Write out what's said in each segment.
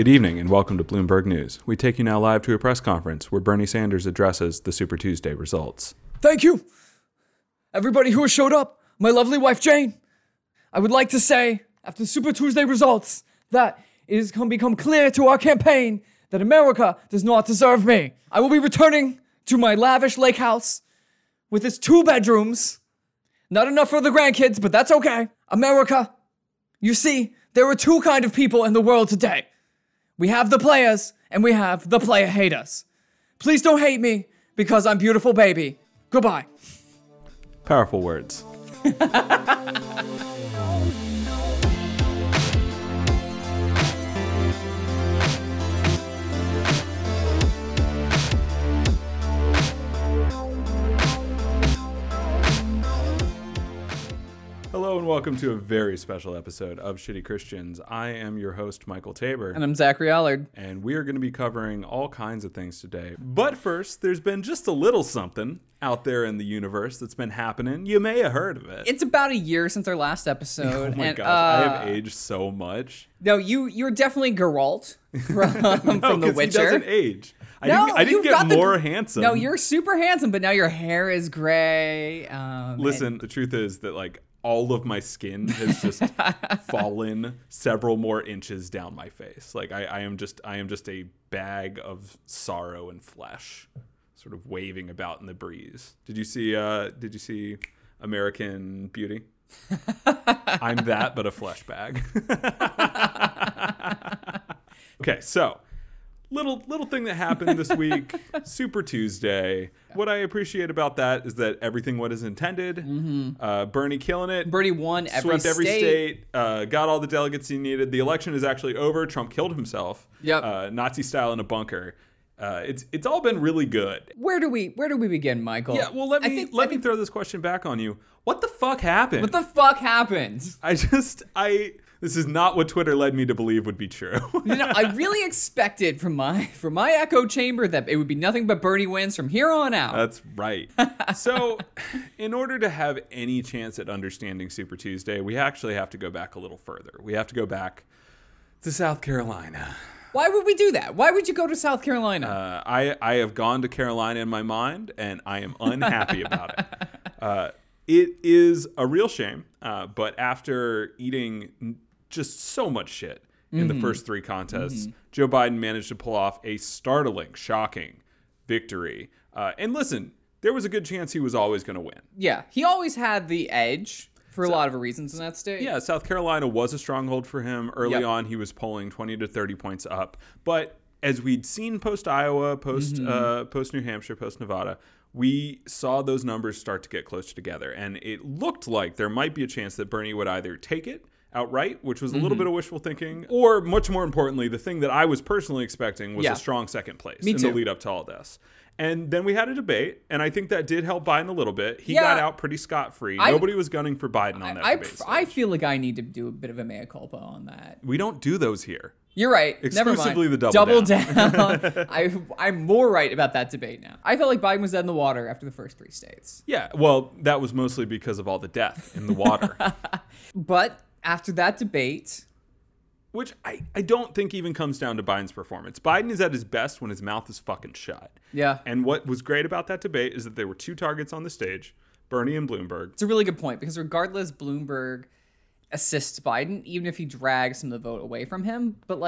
Good evening and welcome to Bloomberg News. We take you now live to a press conference where Bernie Sanders addresses the Super Tuesday results. Thank you, everybody who has showed up. My lovely wife, Jane. I would like to say, after the Super Tuesday results, that it has become clear to our campaign that America does not deserve me. I will be returning to my lavish lake house with its 2 bedrooms. Not enough for the grandkids, but that's okay. America, you see, there are 2 kinds of people in the world today. We have the players, and we have the player haters. Please don't hate me, because I'm beautiful, baby. Goodbye. Powerful words. Hello and welcome to a very special episode of Shitty Christians. I am your host, Michael Tabor. And I'm Zachary Allard. And we are going to be covering all kinds of things today. But first, there's been just a little something out there in the universe that's been happening. You may have heard of it. It's about a year since our last episode. Oh my gosh, I have aged so much. No, you're definitely Geralt from The Witcher. He doesn't age. I didn't get more handsome. No, you're super handsome, but now your hair is gray. Listen, the truth is that all of my skin has just fallen several more inches down my face. I am just a bag of sorrow and flesh, sort of waving about in the breeze. Did you see American Beauty? I'm that, but a flesh bag. Okay, so little thing that happened this week, Super Tuesday. What I appreciate about that is that everything went as intended. Mm-hmm. Bernie killing it. Bernie won every state. Got all the delegates he needed. The election is actually over. Trump killed himself. Yep. Nazi style in a bunker. It's all been really good. Where do we begin, Michael? Yeah, well, let me throw this question back on you. What the fuck happened? This is not what Twitter led me to believe would be true. I really expected from my echo chamber that it would be nothing but Bernie wins from here on out. That's right. So in order to have any chance at understanding Super Tuesday, we actually have to go back a little further. We have to go back to South Carolina. Why would we do that? Why would you go to South Carolina? I have gone to Carolina in my mind, and I am unhappy about it. It is a real shame, but after eating just so much shit in the first 3 contests, Joe Biden managed to pull off a startling, shocking victory. And listen, there was a good chance he was always going to win. Yeah, he always had the edge for a lot of reasons in that state. Yeah, South Carolina was a stronghold for him. Early on, he was polling 20 to 30 points up. But as we'd seen post-Iowa, post-New Hampshire, post-Nevada, we saw those numbers start to get closer together. And it looked like there might be a chance that Bernie would either take it outright, which was a little bit of wishful thinking, or much more importantly, the thing that I was personally expecting was a strong second place in the lead up to all this. And then we had a debate, and I think that did help Biden a little bit. He got out pretty scot-free. Nobody was gunning for Biden on that debate stage. I feel like I need to do a bit of a mea culpa on that. We don't do those here. You're right. Exclusively the double down. I'm more right about that debate now. I felt like Biden was dead in the water after the first 3 states. Yeah, well, that was mostly because of all the death in the water. But after that debate, which I don't think even comes down to Biden's performance. Biden is at his best when his mouth is fucking shut. Yeah. And what was great about that debate is that there were 2 targets on the stage, Bernie and Bloomberg. It's a really good point, because regardless, Bloomberg assists Biden, even if he drags some of the vote away from him. But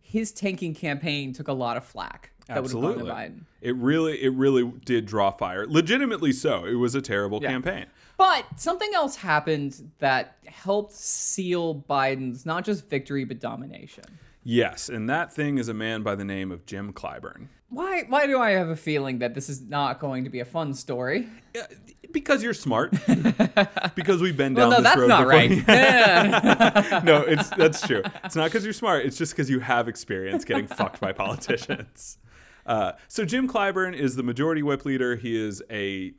his tanking campaign took a lot of flack. Absolutely. Biden. It really did draw fire. Legitimately so. It was a terrible campaign. But something else happened that helped seal Biden's not just victory, but domination. Yes, and that thing is a man by the name of Jim Clyburn. Why do I have a feeling that this is not going to be a fun story? Because you're smart. Because we've been down this road before. Well, no, that's not right. No, that's true. It's not because you're smart. It's just because you have experience getting fucked by politicians. So Jim Clyburn is the majority whip leader. He is a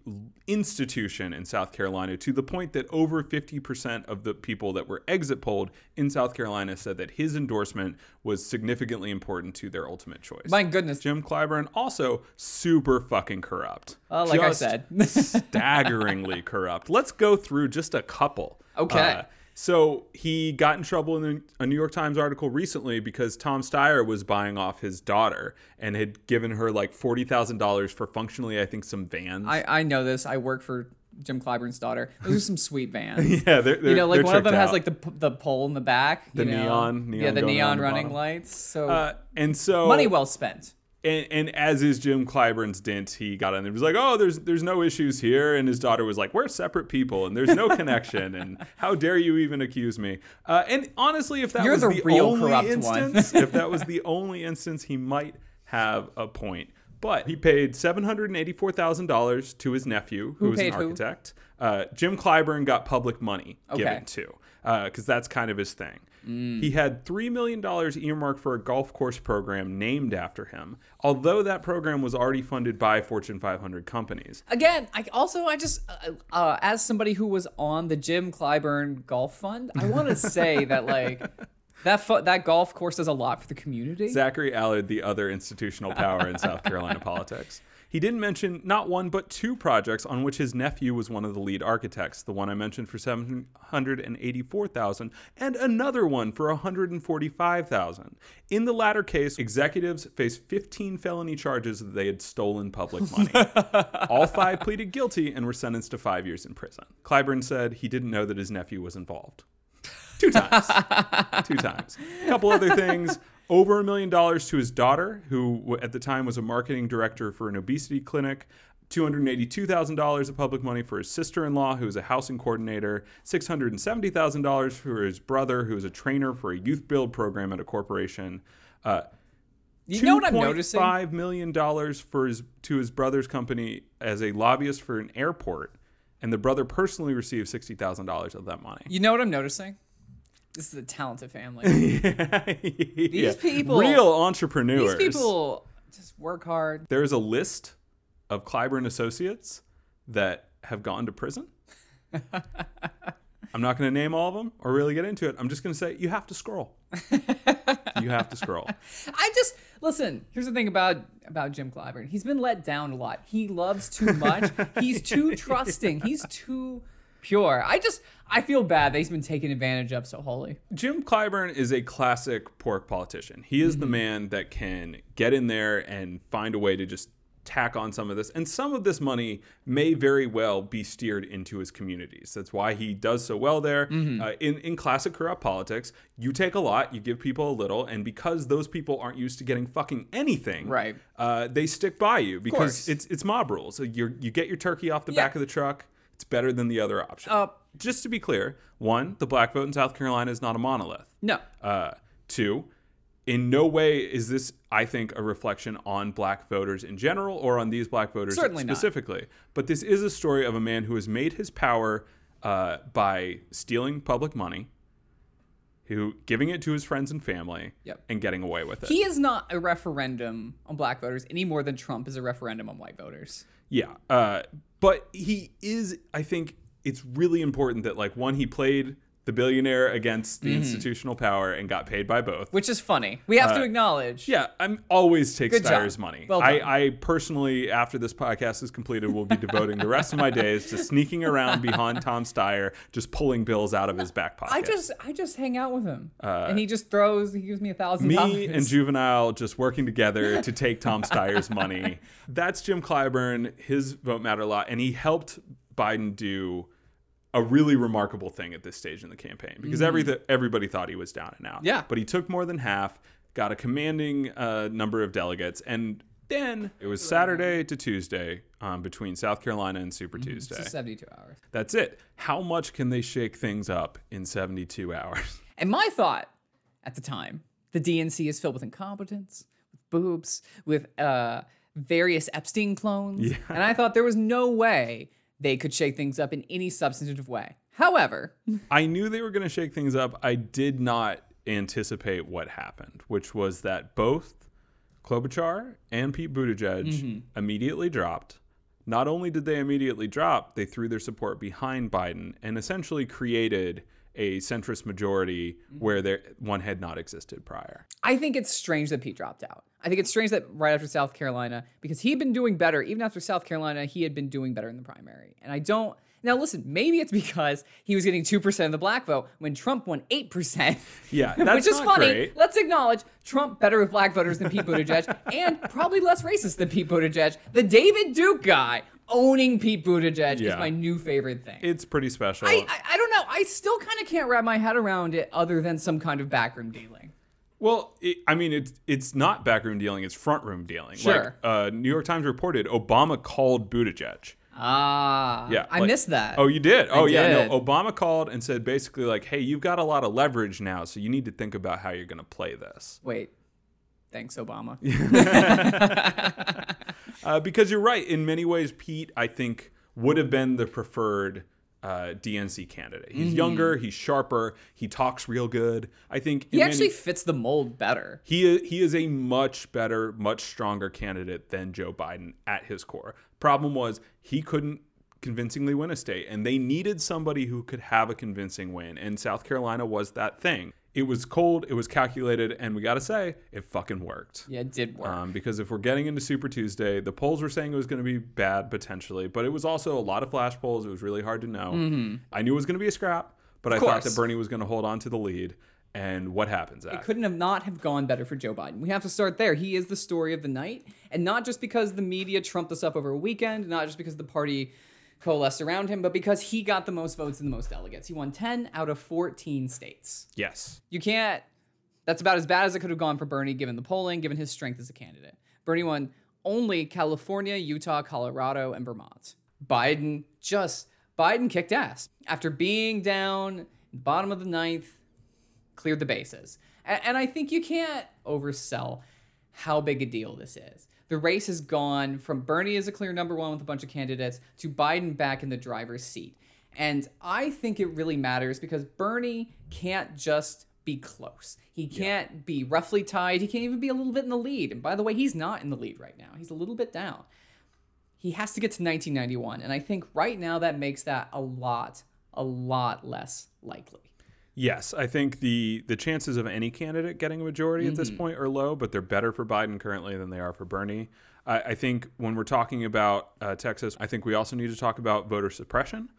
institution in South Carolina, to the point that over 50% of the people that were exit polled in South Carolina said that his endorsement was significantly important to their ultimate choice. My goodness. Jim Clyburn also super fucking corrupt. Like I said. Staggeringly corrupt. Let's go through just a couple. Okay. So he got in trouble in a New York Times article recently because Tom Steyer was buying off his daughter and had given her like $40,000 for functionally, I think, some vans. I know this. I work for Jim Clyburn's daughter. Those are some sweet vans. Yeah, they're you know, like one of them out. Has like the pole in the back. The neon. Yeah, the neon running lights. So and so money well spent. And as is Jim Clyburn's dint, he got on there. He was like, oh, there's no issues here. And his daughter was like, we're separate people and there's no connection. And how dare you even accuse me? And honestly, if that was the only instance, if that was the only instance, he might have a point. But he paid $784,000 to his nephew, who was an architect. Jim Clyburn got public money given to, because that's kind of his thing. Mm. He had $3 million earmarked for a golf course program named after him, although that program was already funded by Fortune 500 companies. Again, I just, as somebody who was on the Jim Clyburn Golf Fund, I want to say that, like, that golf course does a lot for the community. Zachary Allard, the other institutional power in South Carolina politics. He didn't mention not one, but two projects on which his nephew was one of the lead architects. The one I mentioned for $784,000 and another one for $145,000. In the latter case, executives faced 15 felony charges that they had stolen public money. All five pleaded guilty and were sentenced to 5 years in prison. Clyburn said he didn't know that his nephew was involved. Two times. A couple other things. Over $1 million to his daughter, who at the time was a marketing director for an obesity clinic. $282,000 of public money for his sister-in-law, who is a housing coordinator. $670,000 for his brother, who is a trainer for a youth build program at a corporation. You know what I'm noticing? $2.5 million to his brother's company as a lobbyist for an airport. And the brother personally received $60,000 of that money. You know what I'm noticing? This is a talented family. These people. Real entrepreneurs. These people just work hard. There is a list of Clyburn associates that have gone to prison. I'm not going to name all of them or really get into it. I'm just going to say you have to scroll. Listen, here's the thing about Jim Clyburn. He's been let down a lot. He loves too much. He's too trusting. He's too pure. I feel bad that he's been taken advantage of so wholly. Jim Clyburn is a classic pork politician. He is the man that can get in there and find a way to just tack on some of this. And some of this money may very well be steered into his communities. That's why he does so well there. In classic corrupt politics, you take a lot, you give people a little, and because those people aren't used to getting fucking anything, right? They stick by you because it's mob rules. So you get your turkey off the back of the truck. It's better than the other option. Just to be clear, one, the black vote in South Carolina is not a monolith. No. Two, in no way is this, I think, a reflection on black voters in general or on these black voters specifically. Not. But this is a story of a man who has made his power by stealing public money, who giving it to his friends and family, and getting away with it. He is not a referendum on black voters any more than Trump is a referendum on white voters. Yeah. But he is, I think it's really important that, like, one, he played the billionaire against the institutional power and got paid by both. Which is funny. We have to acknowledge. Yeah, I'm always take Steyer's money. Well, I personally, after this podcast is completed, will be devoting the rest of my days to sneaking around behind Tom Steyer, just pulling bills out of his back pocket. I just hang out with him. And he gives me $1,000. Me and Juvenile just working together to take Tom Steyer's money. That's Jim Clyburn. His vote mattered a lot. And he helped Biden do a really remarkable thing at this stage in the campaign, because everybody thought he was down and out. Yeah. But he took more than half, got a commanding number of delegates, and then it was Saturday to Tuesday between South Carolina and Super Tuesday. It's 72 hours. That's it. How much can they shake things up in 72 hours? And my thought at the time, the DNC is filled with incompetence, with boobs, with various Epstein clones. Yeah. And I thought there was no way they could shake things up in any substantive way. However, I knew they were going to shake things up. I did not anticipate what happened, which was that both Klobuchar and Pete Buttigieg immediately dropped. Not only did they immediately drop, they threw their support behind Biden and essentially created a centrist majority where one had not existed prior. I think it's strange that Pete dropped out. I think it's strange that right after South Carolina, because he'd been doing better, even after South Carolina, he had been doing better in the primary. And I don't, Now, listen, maybe it's because he was getting 2% of the black vote when Trump won 8%. Yeah, that's which is not funny. Great. Let's acknowledge Trump better with black voters than Pete Buttigieg and probably less racist than Pete Buttigieg. The David Duke guy owning Pete Buttigieg is my new favorite thing. It's pretty special. I don't know. I still kind of can't wrap my head around it other than some kind of backroom dealing. Well, it's not backroom dealing. It's front room dealing. Sure. Like, New York Times reported Obama called Buttigieg. Ah, yeah, I missed that. Oh, you did? Oh, yeah. No, Obama called and said basically like, hey, you've got a lot of leverage now, so you need to think about how you're going to play this. Wait. Thanks, Obama. Because you're right. In many ways, Pete, I think, would have been the preferred DNC candidate. He's younger. He's sharper. He talks real good. I think he actually fits the mold better. He is a much better, much stronger candidate than Joe Biden at his core. Problem was he couldn't convincingly win a state, and they needed somebody who could have a convincing win, and South Carolina was that thing. It was cold, it was calculated, and we gotta say, it fucking worked. Yeah, it did work. Because if we're getting into Super Tuesday, the polls were saying it was gonna be bad potentially, but it was also a lot of flash polls. It was really hard to know. Mm-hmm. I knew it was gonna be a scrap, but I thought that Bernie was gonna hold on to the lead. And what happens after? It couldn't have not have gone better for Joe Biden. We have to start there. He is the story of the night. And not just because the media trumped this up over a weekend, not just because the party coalesced around him, but because he got the most votes and the most delegates. He won 10 out of 14 states. Yes. You can't. That's about as bad as it could have gone for Bernie, given the polling, given his strength as a candidate. Bernie won only California, Utah, Colorado, and Vermont. Biden kicked ass. After being down, bottom of the ninth, cleared the bases. And I think you can't oversell how big a deal this is. The race has gone from Bernie as a clear number one with a bunch of candidates to Biden back in the driver's seat. And I think it really matters because Bernie can't just be close. He can't be roughly tied. He can't even be a little bit in the lead. And by the way, he's not in the lead right now. He's a little bit down. He has to get to 1991. And I think right now that makes that a lot less likely. Yes, I think the chances of any candidate getting a majority at this point are low, but they're better for Biden currently than they are for Bernie. I think when we're talking about Texas, I think we also need to talk about voter suppression.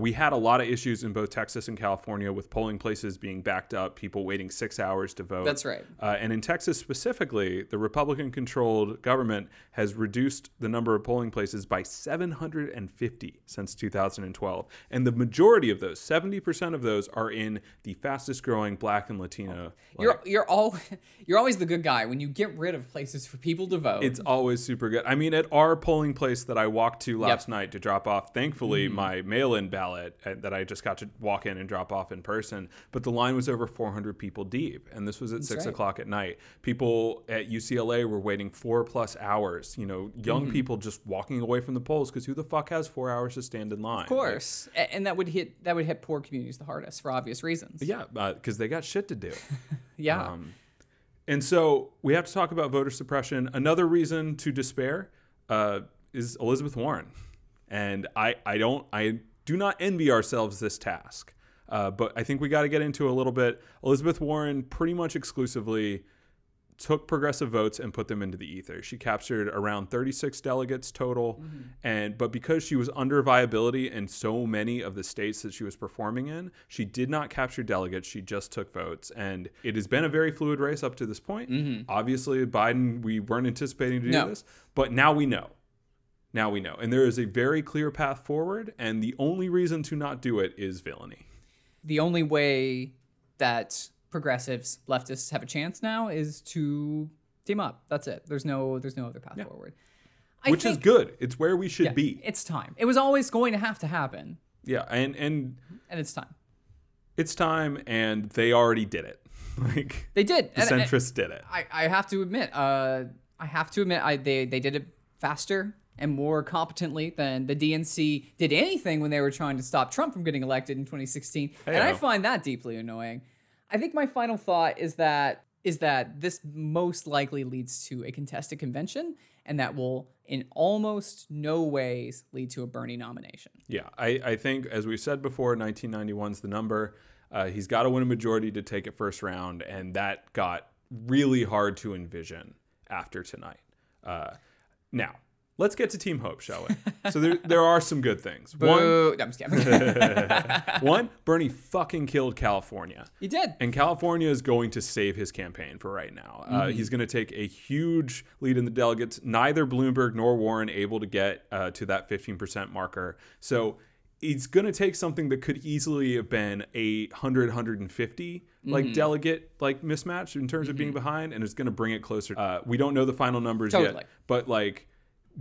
We had a lot of issues in both Texas and California with polling places being backed up, people waiting 6 hours to vote. That's right. And in Texas specifically, the Republican-controlled government has reduced the number of polling places by 750 since 2012. And the majority of those, 70% of those, are in the fastest-growing Black and Latino. You're always the good guy when you get rid of places for people to vote. It's always super good. I mean, at our polling place that I walked to last night to drop off, thankfully, my mail-in ballot that I just got to walk in and drop off in person, but the line was over 400 people deep, and this was at 6 o'clock at night. People at UCLA were waiting 4+ hours, young people just walking away from the polls because who the fuck has 4 hours to stand in line? Of course. And that would hit poor communities the hardest for obvious reasons. Yeah, because they got shit to do. Yeah. And so we have to talk about voter suppression. Another reason to despair is Elizabeth Warren, and I do not envy ourselves this task, but I think we got to get into a little bit. Elizabeth Warren pretty much exclusively took progressive votes and put them into the ether. She captured around 36 delegates total, but because she was under viability in so many of the states that she was performing in, she did not capture delegates. She just took votes, and it has been a very fluid race up to this point. Obviously, Biden, we weren't anticipating to do this, but now we know. And there is a very clear path forward, and the only reason to not do it is villainy. The only way that progressives, leftists have a chance now is to team up. That's it. There's no other path forward. Which is good. It's where we should be. It's time. It was always going to have to happen. Yeah, and it's time. It's time, and they already did it. They did. The centrists did it. I have to admit, they did it faster and more competently than the DNC did anything when they were trying to stop Trump from getting elected in 2016. Hey-o. And I find that deeply annoying. I think my final thought is that this most likely leads to a contested convention, and that will in almost no ways lead to a Bernie nomination. Yeah, I think, as we said before, 1991's the number. He's got to win a majority to take it first round, and that got really hard to envision after tonight. Now, Let's get to Team Hope, shall we? So there are some good things. Boo. One, no, I'm just kidding. One, Bernie fucking killed California. He did. And California is going to save his campaign for right now. Mm-hmm. He's going to take a huge lead in the delegates. Neither Bloomberg nor Warren able to get to that 15% marker. So it's going to take something that could easily have been a 100, 150 delegate mismatch in terms of being behind, and it's going to bring it closer. We don't know the final numbers yet, but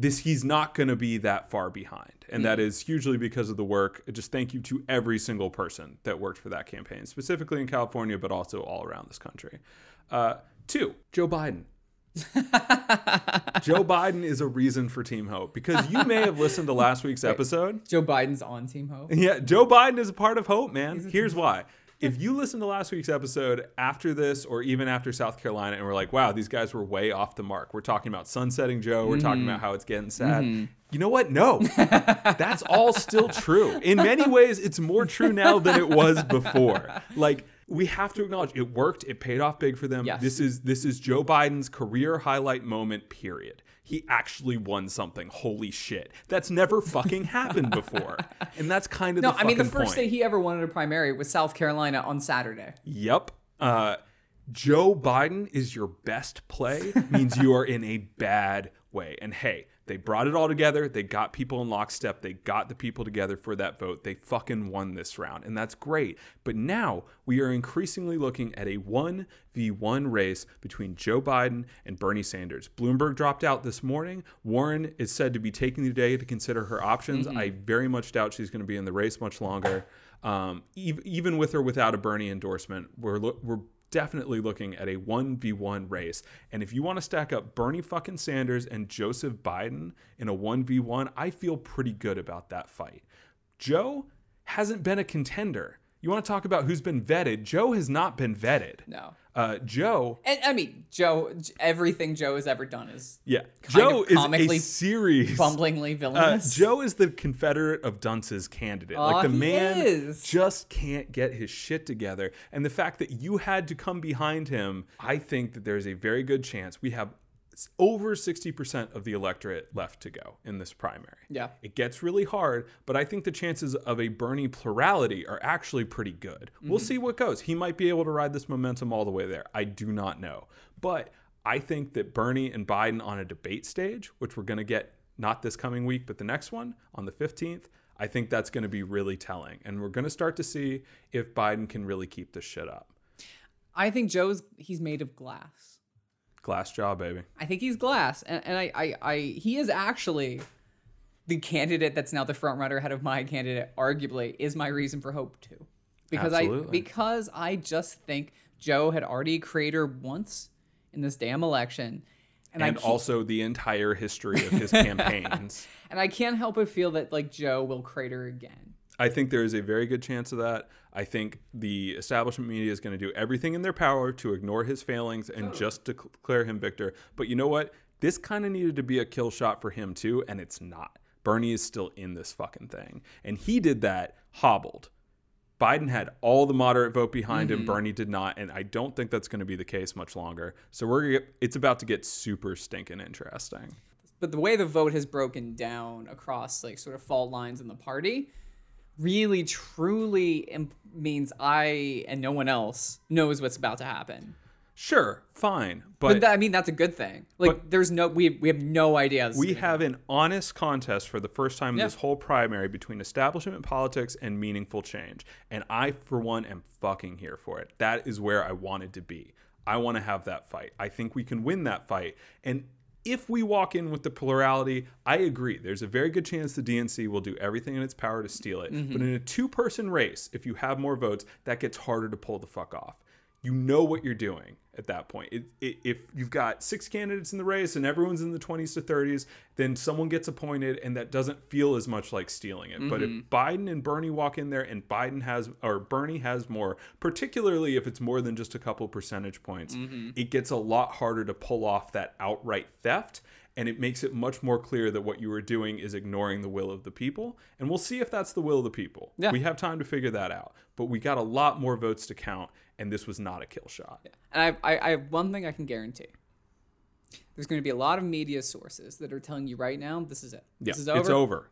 he's not going to be that far behind. And that is hugely because of the work. Just thank you to every single person that worked for that campaign, specifically in California, but also all around this country. Two, Joe Biden. Joe Biden is a reason for Team Hope, because you may have listened to last week's episode. Joe Biden's on Team Hope. Yeah, Joe Biden is a part of Hope, man. Here's why. If you listen to last week's episode after this, or even after South Carolina, and we're like, wow, these guys were way off the mark. We're talking about sunsetting Joe. We're talking about how it's getting sad. You know what? No, that's all still true. In many ways, it's more true now than it was before. We have to acknowledge it worked. It paid off big for them. Yes. This is Joe Biden's career highlight moment, period. He actually won something. Holy shit. That's never fucking happened before. And that's kind of the fucking point. No, I mean, the first day he ever won at a primary was South Carolina on Saturday. Yep. Joe Biden is your best play means you are in a bad way. And hey, they brought it all together. They got people in lockstep. They got the people together for that vote. They fucking won this round. And that's great. But now we are increasingly looking at a 1v1 race between Joe Biden and Bernie Sanders. Bloomberg dropped out this morning. Warren is said to be taking the day to consider her options. I very much doubt she's going to be in the race much longer. Even with or without a Bernie endorsement, we're definitely looking at a 1v1 race. And if you want to stack up Bernie fucking Sanders and Joseph Biden in a 1v1, I feel pretty good about that fight. Joe hasn't been a contender. You want to talk about who's been vetted? Joe has not been vetted. No. Joe. And I mean, Joe, everything Joe has ever done is kind of comically, is a series, bumblingly villainous. Joe is the Confederate of Dunce's candidate. The man just can't get his shit together. And the fact that you had to come behind him, I think that there's a very good chance we have over 60% of the electorate left to go in this primary. Yeah. It gets really hard, but I think the chances of a Bernie plurality are actually pretty good. We'll see what goes. He might be able to ride this momentum all the way there. I do not know. But I think that Bernie and Biden on a debate stage, which we're going to get not this coming week, but the next one on the 15th, I think that's going to be really telling. And we're going to start to see if Biden can really keep this shit up. I think he's made of glass. Glass jaw, baby. I think he's glass. And he is actually the candidate that's now the front runner ahead of my candidate, arguably, is my reason for hope too. Because I just think Joe had already created her once in this damn election. And also the entire history of his campaigns. And I can't help but feel that Joe will crater again. I think there is a very good chance of that. I think the establishment media is going to do everything in their power to ignore his failings and just declare him victor. But you know what? This kind of needed to be a kill shot for him too, and it's not. Bernie is still in this fucking thing. And he did that hobbled. Biden had all the moderate vote behind him. Bernie did not. And I don't think that's going to be the case much longer. So it's about to get super stinking interesting. But the way the vote has broken down across sort of fault lines in the party really truly means I and no one else knows what's about to happen. Sure, fine, but I mean that's a good thing. We have no idea. We have an honest contest for the first time in this whole primary between establishment politics and meaningful change, and I for one am fucking here for it. That is where I wanted to be. I want to have that fight. I think we can win that fight, and if we walk in with the plurality, I agree. There's a very good chance the DNC will do everything in its power to steal it. But in a two-person race, if you have more votes, that gets harder to pull the fuck off. You know what you're doing at that point. If you've got six candidates in the race and everyone's in the 20s to 30s, then someone gets appointed and that doesn't feel as much like stealing it. But if Biden and Bernie walk in there and Bernie has more, particularly if it's more than just a couple percentage points, it gets a lot harder to pull off that outright theft. And it makes it much more clear that what you are doing is ignoring the will of the people. And we'll see if that's the will of the people. Yeah. We have time to figure that out. But we got a lot more votes to count. And this was not a kill shot. Yeah. And I have one thing I can guarantee. There's going to be a lot of media sources that are telling you right now, this is it. Yeah, this is over. It's over.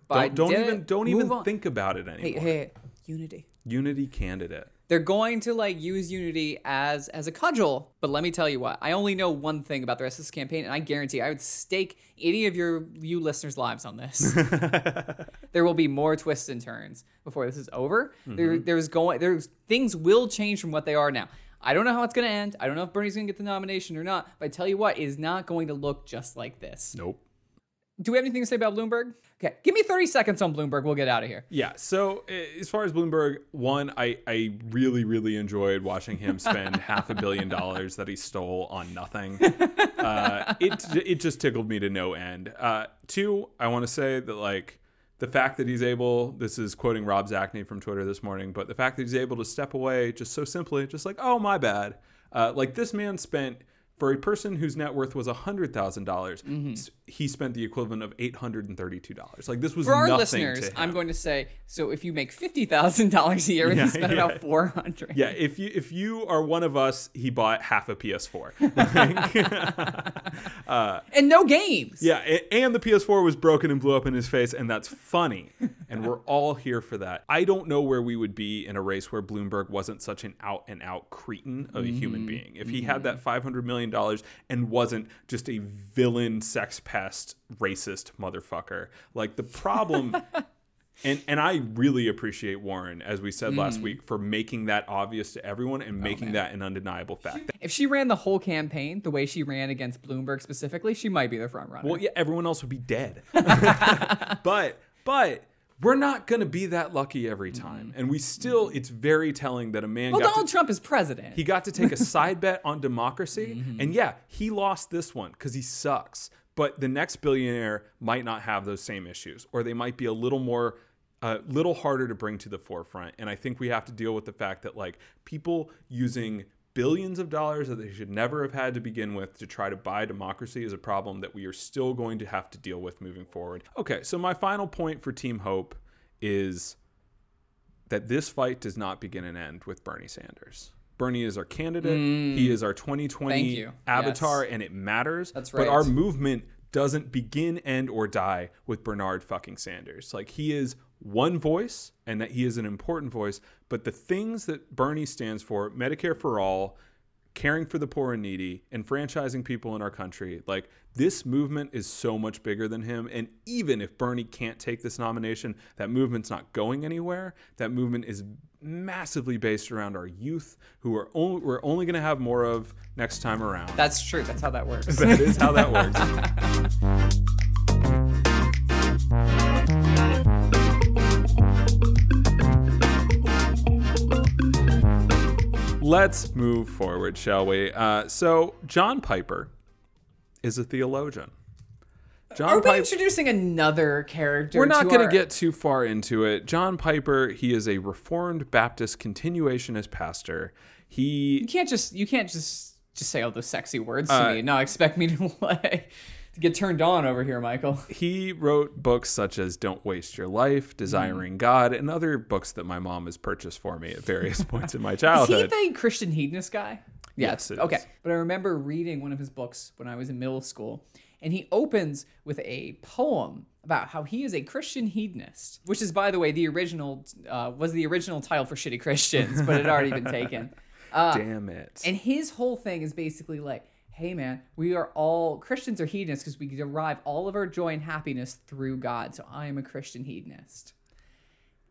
Don't even think about it anymore. Hey, unity. Unity candidate. They're going to like use unity as a cudgel. But let me tell you what, I only know one thing about the rest of this campaign, and I guarantee I would stake any of you listeners' lives on this. There will be more twists and turns before this is over. Mm-hmm. Things will change from what they are now. I don't know how it's going to end. I don't know if Bernie's going to get the nomination or not. But I tell you what, it is not going to look just like this. Nope. Do we have anything to say about Bloomberg? Okay, give me 30 seconds on Bloomberg. We'll get out of here. Yeah, so as far as Bloomberg, one, I really, really enjoyed watching him spend $500 million that he stole on nothing. It just tickled me to no end. Two, I want to say that, like, the fact that he's able, this is quoting Rob Zachney from Twitter this morning, but the fact that he's able to step away just so simply, just like, oh, my bad. Like, this man spent, for a person whose net worth was $100,000, mm-hmm. he spent the equivalent of $832. Like, this was nothing to him. For our listeners, I'm going to say, so if you make $50,000 a year, he spent about $400. Yeah, if you are one of us, he bought half a PS4. And no games. Yeah, and the PS4 was broken and blew up in his face, and that's funny. And we're all here for that. I don't know where we would be in a race where Bloomberg wasn't such an out-and-out cretin of a human being. If he had that $500 million, and wasn't just a villain, sex pest, racist motherfucker. Like, the problem, and I really appreciate Warren, as we said last week, for making that obvious to everyone and making that an undeniable fact. If she ran the whole campaign the way she ran against Bloomberg specifically, she might be the front runner. Well, yeah, everyone else would be dead. But we're not going to be that lucky every time. And we still, it's very telling that a man Donald Trump is president. He got to take a side bet on democracy. And yeah, he lost this one because he sucks. But the next billionaire might not have those same issues, or they might be a little more, little harder to bring to the forefront. And I think we have to deal with the fact that, like, people using billions of dollars that they should never have had to begin with to try to buy democracy is a problem that we are still going to have to deal with moving forward. Okay, so my final point for Team Hope is that this fight does not begin and end with Bernie Sanders. Bernie is our candidate. He is our 2020 avatar, and it matters. That's right. But our movement doesn't begin, end, or die with Bernard fucking Sanders. Like, he is one voice, and that he is an important voice, but the things that Bernie stands for, Medicare for all, caring for the poor and needy, enfranchising people in our country, like, this movement is so much bigger than him. And even if Bernie can't take this nomination, that movement's not going anywhere. That movement is massively based around our youth, who we're only going to have more of next time around. That's true. That's how that works. That is how that works. Let's move forward, shall we? So John Piper is a theologian. Are we introducing another character? We're not going to get too far into it. John Piper, he is a Reformed Baptist continuationist pastor. You can't just say all those sexy words to me and not expect me to get turned on over here, Michael. He wrote books such as Don't Waste Your Life, Desiring God, and other books that my mom has purchased for me at various points in my childhood. Is he the Christian hedonist guy? Yes, it is. Okay. But I remember reading one of his books when I was in middle school, and he opens with a poem about how he is a Christian hedonist, which is, by the way, the original title for Shitty Christians, but it had already been taken. Damn it. And his whole thing is basically like, hey man, we are all, Christians are hedonists because we derive all of our joy and happiness through God. So I am a Christian hedonist.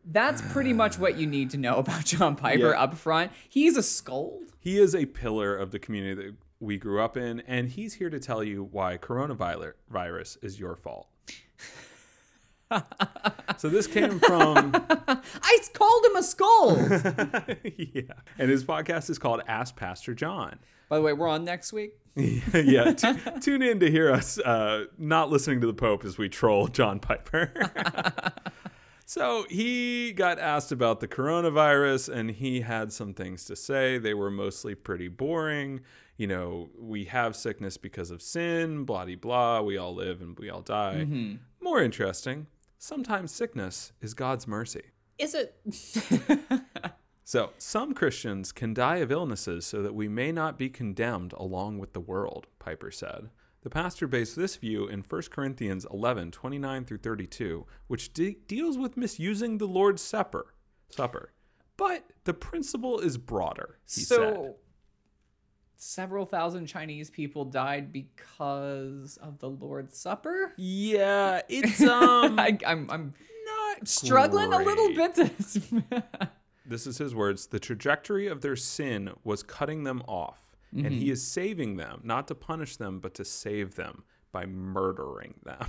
That's pretty much what you need to know about John Piper up front. He's a scold. He is a pillar of the community that we grew up in. And he's here to tell you why coronavirus is your fault. So this came from... I called him a scold. Yeah. And his podcast is called Ask Pastor John. By the way, we're on next week. Yeah. Tune in to hear us not listening to the Pope as we troll John Piper. So he got asked about the coronavirus, and he had some things to say. They were mostly pretty boring. You know, we have sickness because of sin, blah, blah, blah. We all live and we all die. Mm-hmm. More interesting, sometimes sickness is God's mercy. Is it? So, some Christians can die of illnesses so that we may not be condemned along with the world, Piper said. The pastor based this view in 1 Corinthians 11, 29 through 32, which deals with misusing the Lord's Supper. But the principle is broader, he said. Several thousand Chinese people died because of the Lord's Supper? Yeah, it's I'm not struggling great. A little bit to... This is his words. The trajectory of their sin was cutting them off. Mm-hmm. And he is saving them, not to punish them, but to save them by murdering them.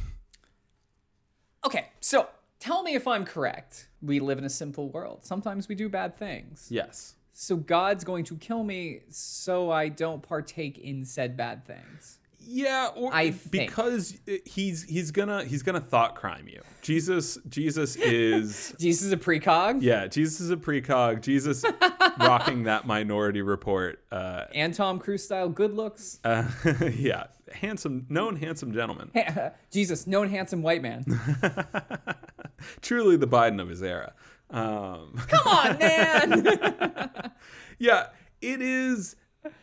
Okay, so tell me if I'm correct. We live in a sinful world. Sometimes we do bad things. Yes. So God's going to kill me so I don't partake in said bad things. Yeah, or I think. Because he's gonna thought crime you. Jesus is a precog. Yeah, Jesus is a precog. Jesus rocking that Minority Report. And Tom Cruise style good looks. Yeah, known handsome gentleman. Jesus, known handsome white man. Truly the Biden of his era. Come on, man. Yeah, it is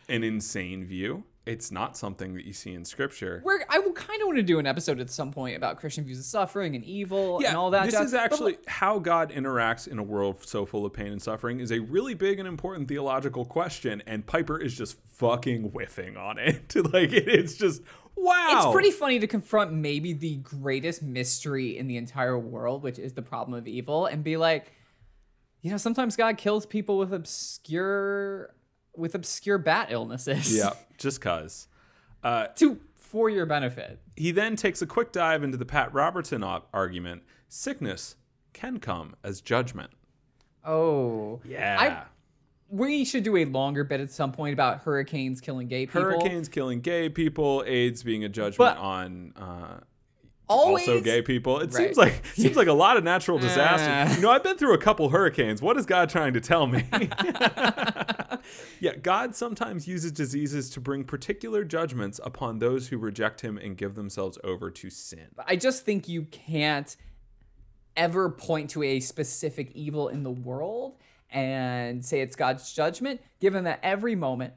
an insane view. It's not something that you see in Scripture. I will kind of want to do an episode at some point about Christian views of suffering and evil and all that. This is actually how God interacts in a world so full of pain and suffering is a really big and important theological question, and Piper is just fucking whiffing on it. Like, it's just, wow. It's pretty funny to confront maybe the greatest mystery in the entire world, which is the problem of evil, and be like, you know, sometimes God kills people with obscure bat illnesses. Yeah, just cause. For your benefit. He then takes a quick dive into the Pat Robertson argument. Sickness can come as judgment. Oh. Yeah. We should do a longer bit at some point about hurricanes killing gay people. AIDS being a judgment on... Also gay people. It seems like a lot of natural disasters. You know, I've been through a couple hurricanes. What is God trying to tell me? Yeah, God sometimes uses diseases to bring particular judgments upon those who reject him and give themselves over to sin. I just think you can't ever point to a specific evil in the world and say it's God's judgment, given that every moment,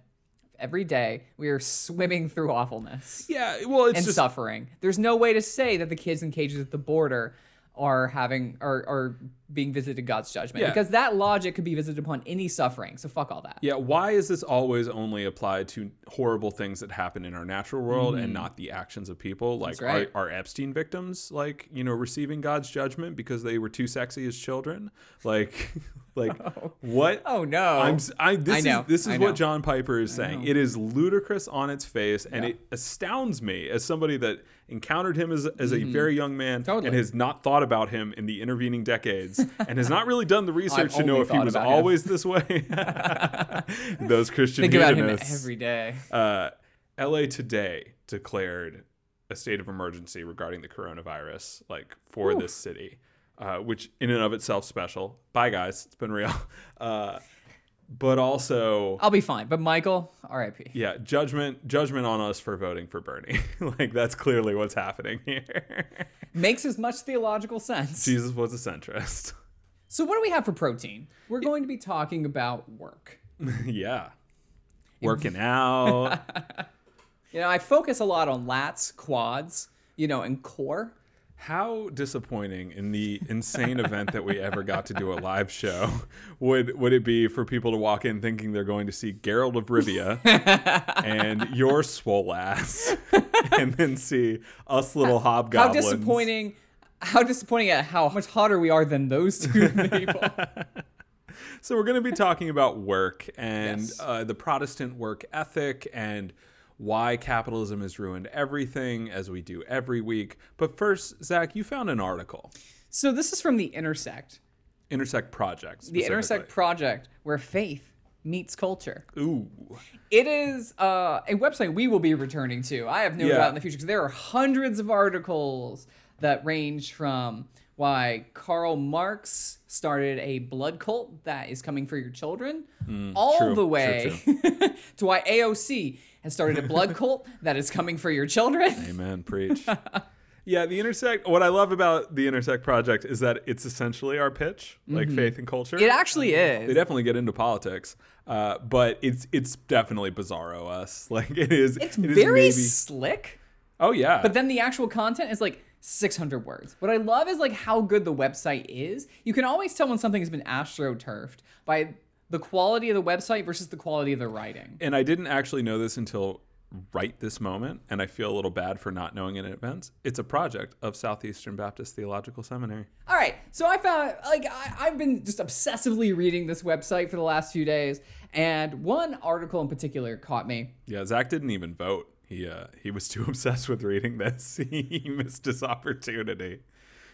every day, we are swimming through awfulness. Yeah, well, it's just suffering. There's no way to say that the kids in cages at the border are being visited God's judgment, because that logic could be visited upon any suffering. So fuck all that. Yeah, why is this always only applied to horrible things that happen in our natural world and not the actions of people? Like, are Epstein victims, like, you know, receiving God's judgment because they were too sexy as children? Like what? Oh no! This is what John Piper is saying. It is ludicrous on its face, and it astounds me as somebody that encountered him as a very young man and has not thought about him in the intervening decades and has not really done the research to know if he was always this way. Those Christian humanists. Think about him every day. LA Today declared a state of emergency regarding the coronavirus, like, for this city. Which in and of itself special. Bye, guys. It's been real. But also... I'll be fine. But Michael, R.I.P. Yeah, judgment on us for voting for Bernie. Like, that's clearly what's happening here. Makes as much theological sense. Jesus was a centrist. So what do we have for protein? We're going to be talking about work. Yeah. Working out. You know, I focus a lot on lats, quads, you know, and core. How disappointing in the insane event that we ever got to do a live show would it be for people to walk in thinking they're going to see Geralt of Rivia and your swole ass and then see us little hobgoblins. How disappointing at how much hotter we are than those two people. So we're going to be talking about work and the Protestant work ethic and why capitalism has ruined everything, as we do every week. But first, Zach, you found an article. So this is from The Intersect Project. The Intersect Project, where faith meets culture. Ooh. It is a website we will be returning to. I have no doubt in the future, because there are hundreds of articles that range from why Karl Marx started a blood cult that is coming for your children, all the way to why AOC has started a blood cult that is coming for your children. Amen. Preach. Yeah, The Intersect. What I love about The Intersect Project is that it's essentially our pitch, like faith and culture. It actually is. They definitely get into politics, but it's definitely bizarro us. Like, it is. It's very slick. Oh, yeah. But then the actual content is like 600 words. What I love is like how good the website is. You can always tell when something has been astroturfed by the quality of the website versus the quality of the writing. And I didn't actually know this until right this moment, and I feel a little bad for not knowing it in advance. It's a project of Southeastern Baptist Theological Seminary. All right, so I found, like, I've been just obsessively reading this website for the last few days, and one article in particular caught me. Yeah, Zach didn't even vote. He was too obsessed with reading this. He missed his opportunity.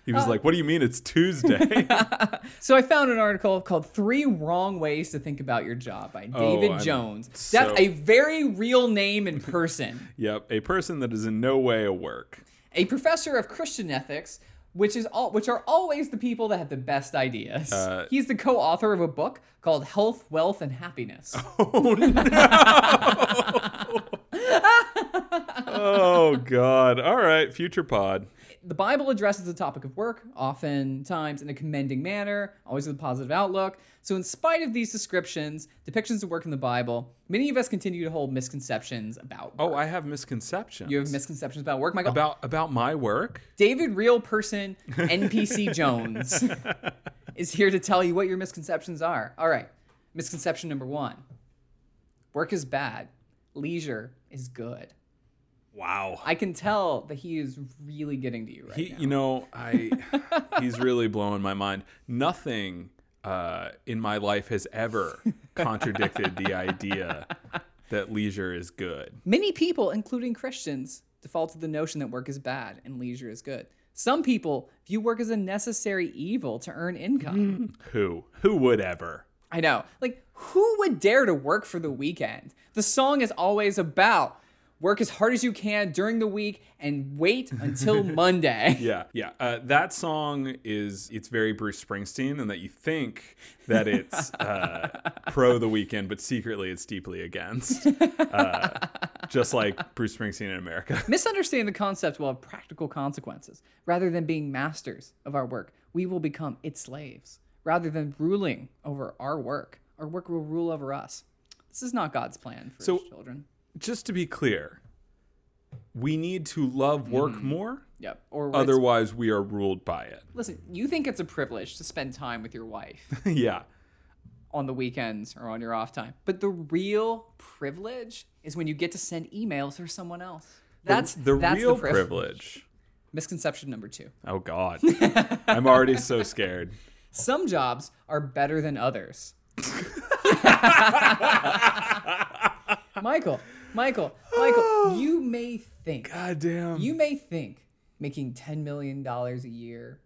He was like, what do you mean it's Tuesday? So I found an article called 3 Wrong Ways to Think About Your Job by David Jones. That's a very real name and person. Yep, a person that is in no way a work. A professor of Christian ethics, which are always the people that have the best ideas. He's the co-author of a book called Health, Wealth, and Happiness. Oh, no! Oh, God. All right, Future Pod. The Bible addresses the topic of work, oftentimes in a commending manner, always with a positive outlook. So in spite of these descriptions, depictions of work in the Bible, many of us continue to hold misconceptions about work. Oh, I have misconceptions. You have misconceptions about work, Michael? About my work? David Real Person NPC Jones is here to tell you what your misconceptions are. All right. Misconception number 1. Work is bad. Leisure is good. Wow. I can tell that he is really getting to you right now. You know, he's really blowing my mind. Nothing in my life has ever contradicted the idea that leisure is good. Many people, including Christians, default to the notion that work is bad and leisure is good. Some people view work as a necessary evil to earn income. Who would ever? I know. Like, who would dare to work for the weekend? The song is always about work as hard as you can during the week and wait until Monday. Yeah. That song it's very Bruce Springsteen, and that you think that it's pro the weekend, but secretly it's deeply against. Just like Bruce Springsteen in America. Misunderstanding the concept will have practical consequences. Rather than being masters of our work, we will become its slaves. Rather than ruling over our work, our work will rule over us. This is not God's plan for his children. Just to be clear, we need to love work more. Yep. Or otherwise, we are ruled by it. Listen, you think it's a privilege to spend time with your wife. Yeah. On the weekends or on your off time. But the real privilege is when you get to send emails to someone else. That's the real privilege. Misconception number 2. Oh, God. I'm already so scared. Some jobs are better than others. Michael, you may think. Goddamn. You may think making $10 million a year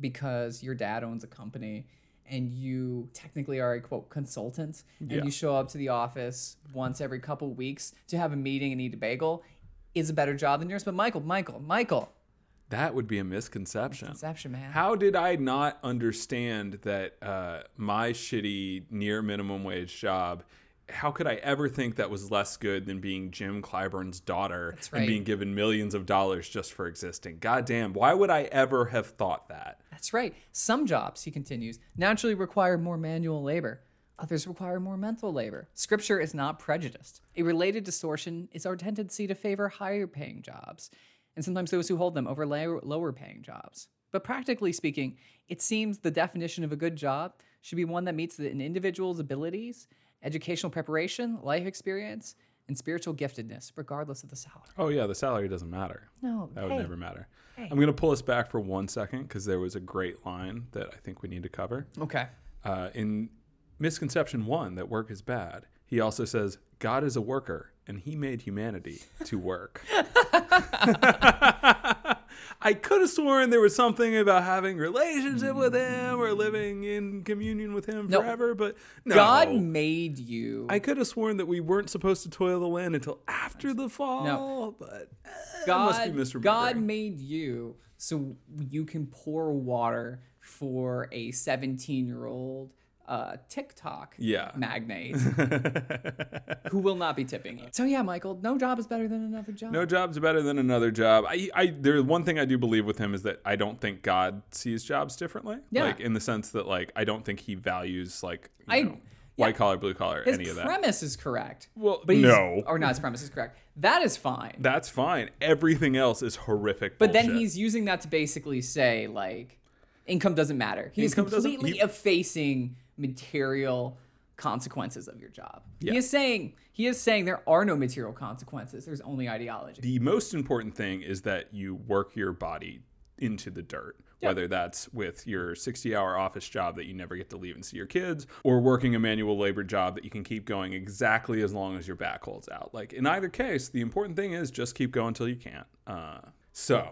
because your dad owns a company and you technically are a, quote, consultant, and you show up to the office once every couple weeks to have a meeting and eat a bagel is a better job than yours. But Michael. That would be a misconception. Misconception, man. How did I not understand that my shitty near minimum wage job? How could I ever think that was less good than being Jim Clyburn's daughter and being given millions of dollars just for existing? Goddamn, why would I ever have thought that? That's right. Some jobs, he continues, naturally require more manual labor. Others require more mental labor. Scripture is not prejudiced. A related distortion is our tendency to favor higher paying jobs, and sometimes those who hold them over lower paying jobs. But practically speaking, it seems the definition of a good job should be one that meets an individual's abilities, educational preparation, life experience, and spiritual giftedness, regardless of the salary. Oh, yeah, the salary doesn't matter. No. That would never matter. Hey. I'm going to pull us back for one second because there was a great line that I think we need to cover. Okay. In misconception 1, that work is bad, he also says, God is a worker, and he made humanity to work. I could have sworn there was something about having relationship with him or living in communion with him forever, but no. God made you. I could have sworn that we weren't supposed to toil the land until after the fall, but God must be misremembering. God made you so you can pour water for a 17-year-old TikTok magnate who will not be tipping you. So yeah, Michael, no job is better than another job. No job's better than another job. There's one thing I do believe with him is that I don't think God sees jobs differently. Yeah. Like in the sense that like I don't think he values like you know, white collar, blue collar, any of that. His premise is correct. Well, but no. Or not, his premise is correct. That is fine. That's fine. Everything else is horrific bullshit. But then he's using that to basically say, like, income doesn't matter. He's completely effacing material consequences of your job. Yeah. He is saying there are no material consequences. There's only ideology. The most important thing is that you work your body into the dirt, whether that's with your 60-hour office job that you never get to leave and see your kids, or working a manual labor job that you can keep going exactly as long as your back holds out. Like, in either case, the important thing is just keep going until you can't. So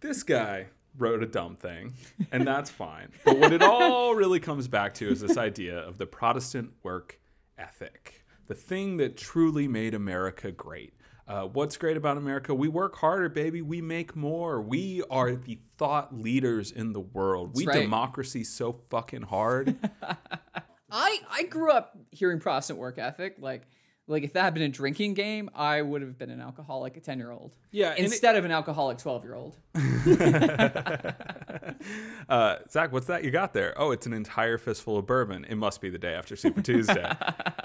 this guy wrote a dumb thing, and that's fine. But what it all really comes back to is this idea of the Protestant work ethic, the thing that truly made America great. What's great about America? We work harder, baby. We make more. We are the thought leaders in the world. That's right. Democracy so fucking hard. I grew up hearing Protestant work ethic. Like if that had been a drinking game, I would have been an alcoholic 10-year-old. Yeah, instead of an alcoholic 12-year-old. Zach, what's that you got there? Oh, it's an entire fistful of bourbon. It must be the day after Super Tuesday.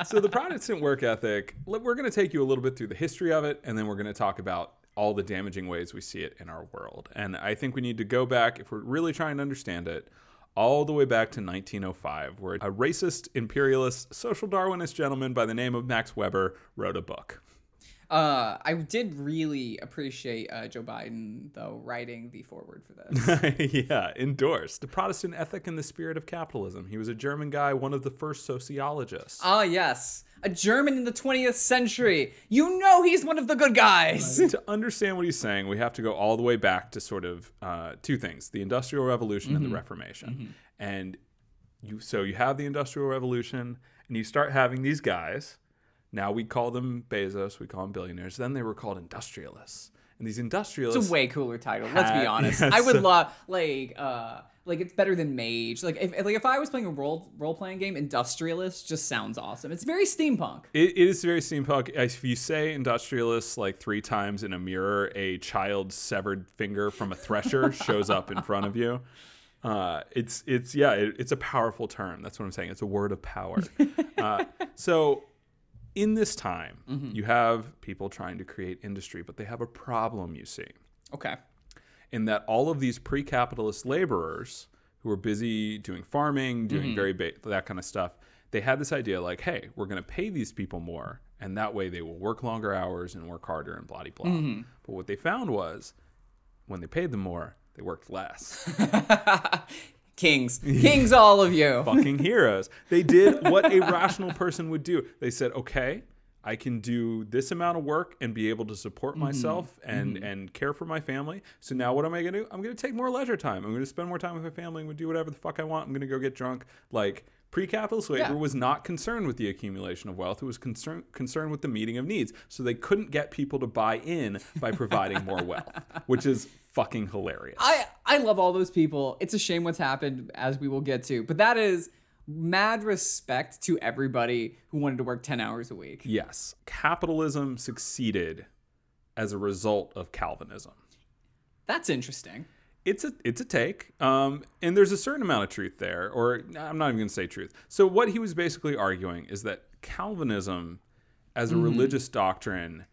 So the Protestant work ethic, we're going to take you a little bit through the history of it, and then we're going to talk about all the damaging ways we see it in our world. And I think we need to go back, if we're really trying to understand it, all the way back to 1905, where a racist, imperialist, social Darwinist gentleman by the name of Max Weber wrote a book. I did really appreciate Joe Biden, though, writing the foreword for this. Yeah, endorsed. The Protestant Ethic and the Spirit of Capitalism. He was a German guy, one of the first sociologists. Ah, yes. A German in the 20th century. You know he's one of the good guys. To understand what he's saying, we have to go all the way back to sort of two things, the Industrial Revolution and the Reformation. And you have the Industrial Revolution, and you start having these guys. Now we call them Bezos, we call them billionaires. Then they were called industrialists. And these industrialists... It's a way cooler title, let's be honest. Yes. I would love, like it's better than mage. If I was playing a role-playing game, industrialist just sounds awesome. It's very steampunk. It is very steampunk. If you say industrialist like three times in a mirror, a child's severed finger from a thresher shows up in front of you. It's a powerful term. That's what I'm saying. It's a word of power. So... In this time, you have people trying to create industry, but they have a problem, you see. Okay. In that all of these pre-capitalist laborers who were busy doing farming, doing that kind of stuff, they had this idea like, hey, we're going to pay these people more, and that way they will work longer hours and work harder and blah-de-blah. But what they found was when they paid them more, they worked less. Kings, all of you. Fucking heroes. They did what a rational person would do. They said, okay, I can do this amount of work and be able to support myself and care for my family. So now what am I going to do? I'm going to take more leisure time. I'm going to spend more time with my family. I'm going to do whatever the fuck I want. I'm going to go get drunk. Like, pre-capitalist labor was not concerned with the accumulation of wealth. It was concerned with the meeting of needs. So they couldn't get people to buy in by providing more wealth, which is fucking hilarious. I love all those people. It's a shame what's happened, as we will get to, but that is mad respect to everybody who wanted to work 10 hours a week. Yes. Capitalism succeeded as a result of Calvinism. That's interesting. It's a take. And there's a certain amount of truth there, or I'm not even going to say truth. So what he was basically arguing is that Calvinism as a religious doctrine,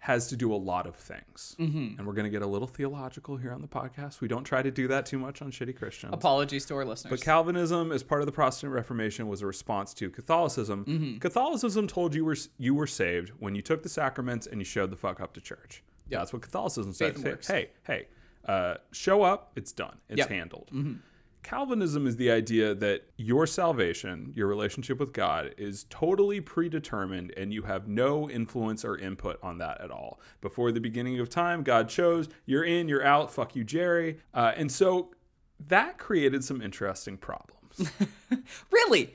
has to do a lot of things. And we're going to get a little theological here on the podcast. We don't try to do that too much on Shitty Christians. Apologies to our listeners. But Calvinism, as part of the Protestant Reformation, was a response to Catholicism. Catholicism told you were saved when you took the sacraments and you showed the fuck up to church. Yep. That's what Catholicism said. Hey, show up, it's done. It's handled. Calvinism is the idea that your salvation, your relationship with God, is totally predetermined and you have no influence or input on that at all. Before the beginning of time, God chose, you're in, you're out, fuck you, Jerry. And so that created some interesting problems. Really?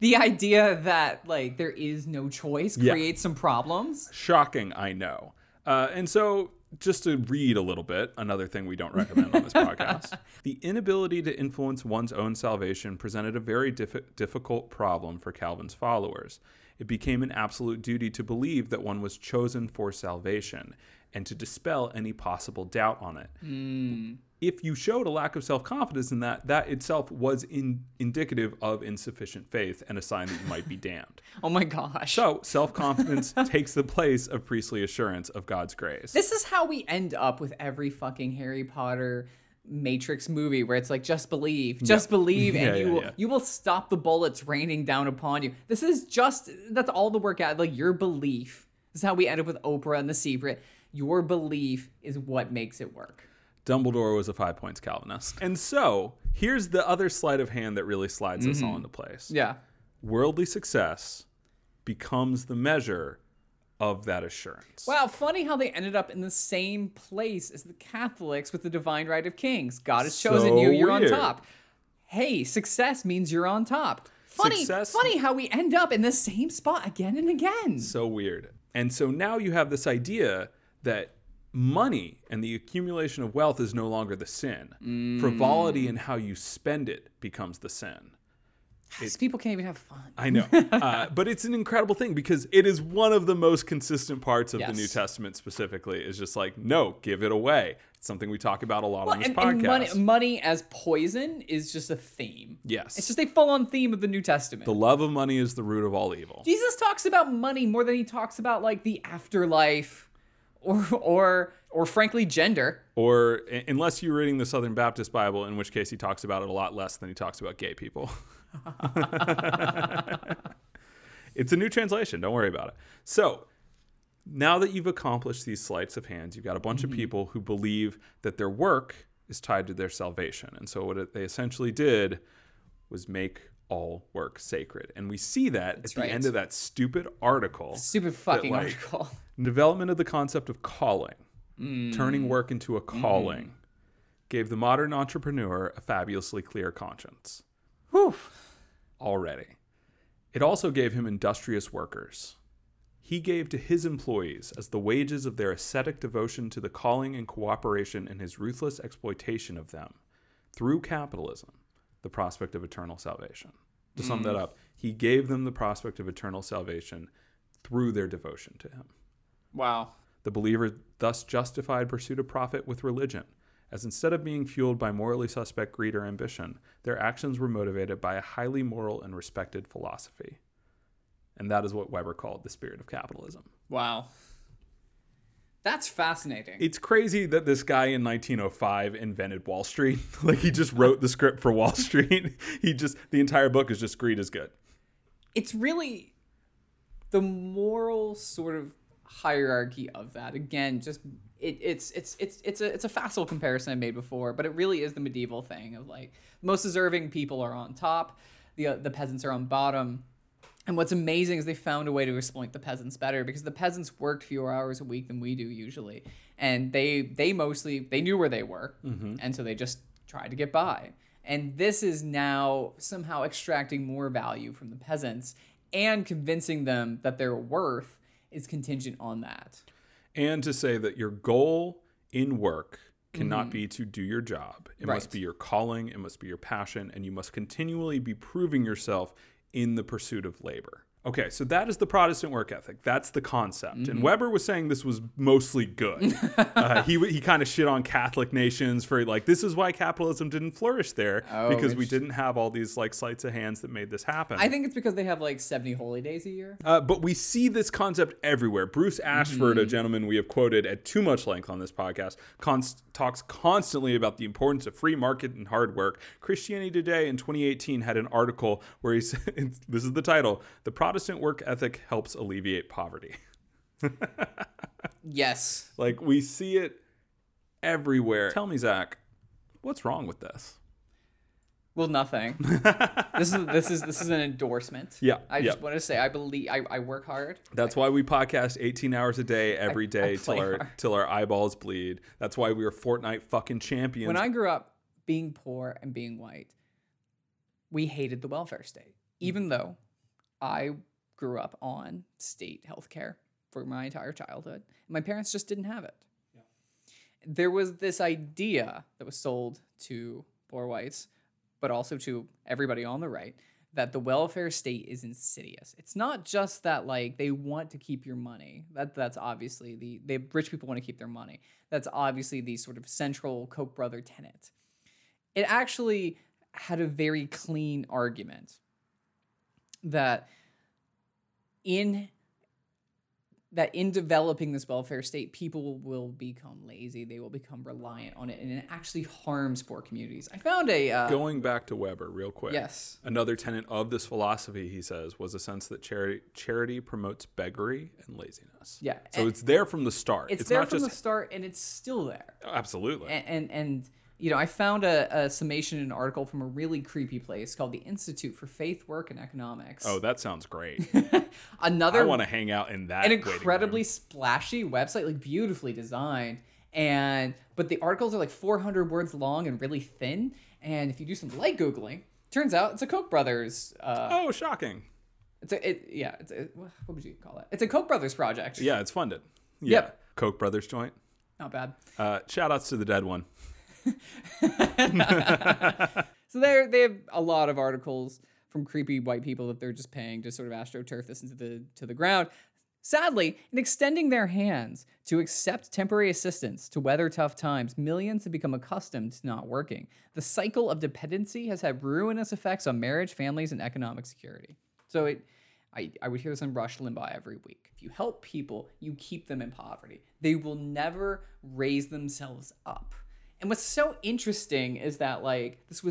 The idea that like there is no choice creates some problems? Shocking, I know. And so... Just to read a little bit, another thing we don't recommend on this podcast. The inability to influence one's own salvation presented a very difficult problem for Calvin's followers. It became an absolute duty to believe that one was chosen for salvation and to dispel any possible doubt on it. if you showed a lack of self-confidence in that, that itself was indicative of insufficient faith and a sign that you might be damned. Oh my gosh. So self-confidence takes the place of priestly assurance of God's grace. This is how we end up with every fucking Harry Potter Matrix movie where it's like, just believe and you will stop the bullets raining down upon you. This is just, that's all the work out, like your belief. This is how we end up with Oprah and The Secret. Your belief is what makes it work. Dumbledore was a 5 points Calvinist. And so here's the other sleight of hand that really slides us all into place. Yeah. Worldly success becomes the measure of that assurance. Wow, funny how they ended up in the same place as the Catholics with the divine right of kings. God has chosen you, you're on top. Hey, success means you're on top. Funny how we end up in the same spot again and again. So weird. And so now you have this idea that money and the accumulation of wealth is no longer the sin. Frivolity and how you spend it becomes the sin. These people can't even have fun. I know. But it's an incredible thing because it is one of the most consistent parts of the New Testament specifically is just like, no, give it away. It's something we talk about a lot on this podcast. And money as poison is just a theme. Yes. It's just a full-on theme of the New Testament. The love of money is the root of all evil. Jesus talks about money more than he talks about like the afterlife. Or frankly, gender. Or unless you're reading the Southern Baptist Bible, in which case he talks about it a lot less than he talks about gay people. It's a new translation. Don't worry about it. So now that you've accomplished these sleights of hands, you've got a bunch of people who believe that their work is tied to their salvation. And so what they essentially did was make all work sacred. And we see that at the end of that stupid article. Stupid fucking article. Development of the concept of calling, turning work into a calling, gave the modern entrepreneur a fabulously clear conscience. Whew. Already. It also gave him industrious workers. He gave to his employees as the wages of their ascetic devotion to the calling and cooperation in his ruthless exploitation of them through capitalism, the prospect of eternal salvation. To sum that up, he gave them the prospect of eternal salvation through their devotion to him. Wow. The believer thus justified pursuit of profit with religion, as instead of being fueled by morally suspect greed or ambition, their actions were motivated by a highly moral and respected philosophy. And that is what Weber called the spirit of capitalism. Wow. That's fascinating. It's crazy that this guy in 1905 invented Wall Street. Like he just wrote the script for Wall Street. The entire book is just greed is good. It's really the moral sort of hierarchy of that. Again, just it's a facile comparison I made before, but it really is the medieval thing of like most deserving people are on top, the peasants are on bottom. And what's amazing is they found a way to exploit the peasants better because the peasants worked fewer hours a week than we do usually, and they knew where they were, and so they just tried to get by. And this is now somehow extracting more value from the peasants and convincing them that their worth is contingent on that. And to say that your goal in work cannot be to do your job. It must be your calling. It must be your passion. And you must continually be proving yourself in the pursuit of labor. Okay, so that is the Protestant work ethic. That's the concept. And Weber was saying this was mostly good. He kind of shit on Catholic nations for like, this is why capitalism didn't flourish there because we didn't have all these like sleights of hands that made this happen. I think it's because they have like 70 holy days a year. But we see this concept everywhere. Bruce Ashford, a gentleman we have quoted at too much length on this podcast, talks constantly about the importance of free market and hard work. Christianity Today in 2018 had an article where he said, this is the title, "The Protestant work ethic helps alleviate poverty." Yes. Like we see it everywhere. Tell me, Zach, what's wrong with this? Well, nothing. This is an endorsement. Yeah. I just want to say I believe I work hard. That's why we podcast 18 hours a day every day till our eyeballs bleed. That's why we are Fortnite fucking champions. When I grew up being poor and being white, we hated the welfare state, even though I grew up on state health care for my entire childhood. My parents just didn't have it. Yeah. There was this idea that was sold to poor whites, but also to everybody on the right, that the welfare state is insidious. It's not just that, like, they want to keep your money. That's obviously the rich people want to keep their money. That's obviously the sort of central Koch brother tenet. It actually had a very clean argument that in developing this welfare state, people will become lazy. They will become reliant on it, and it actually harms poor communities. I found a... Going back to Weber real quick. Yes. Another tenet of this philosophy, he says, was a sense that charity promotes beggary and laziness. Yeah. So it's there from the start. It's there from the start, and it's still there. Absolutely. And you know, I found a summation in an article from a really creepy place called the Institute for Faith, Work, and Economics. Oh, that sounds great. I want to hang out in that. An incredibly splashy website, like beautifully designed. But the articles are like 400 words long and really thin. And if you do some light Googling, turns out it's a Koch brothers. Oh, shocking. What would you call it? It's a Koch brothers project. Yeah, it's funded. Yeah. Yep. Koch brothers joint. Not bad. Shout outs to the dead one. So they have a lot of articles from creepy white people that they're just paying to sort of astroturf this into the ground. Sadly, in extending their hands to accept temporary assistance to weather tough times, millions have become accustomed to not working. The cycle of dependency has had ruinous effects on marriage, families, and economic security. So I would hear this on Rush Limbaugh every week. If you help people, you keep them in poverty. They will never raise themselves up. And what's so interesting is that, like, this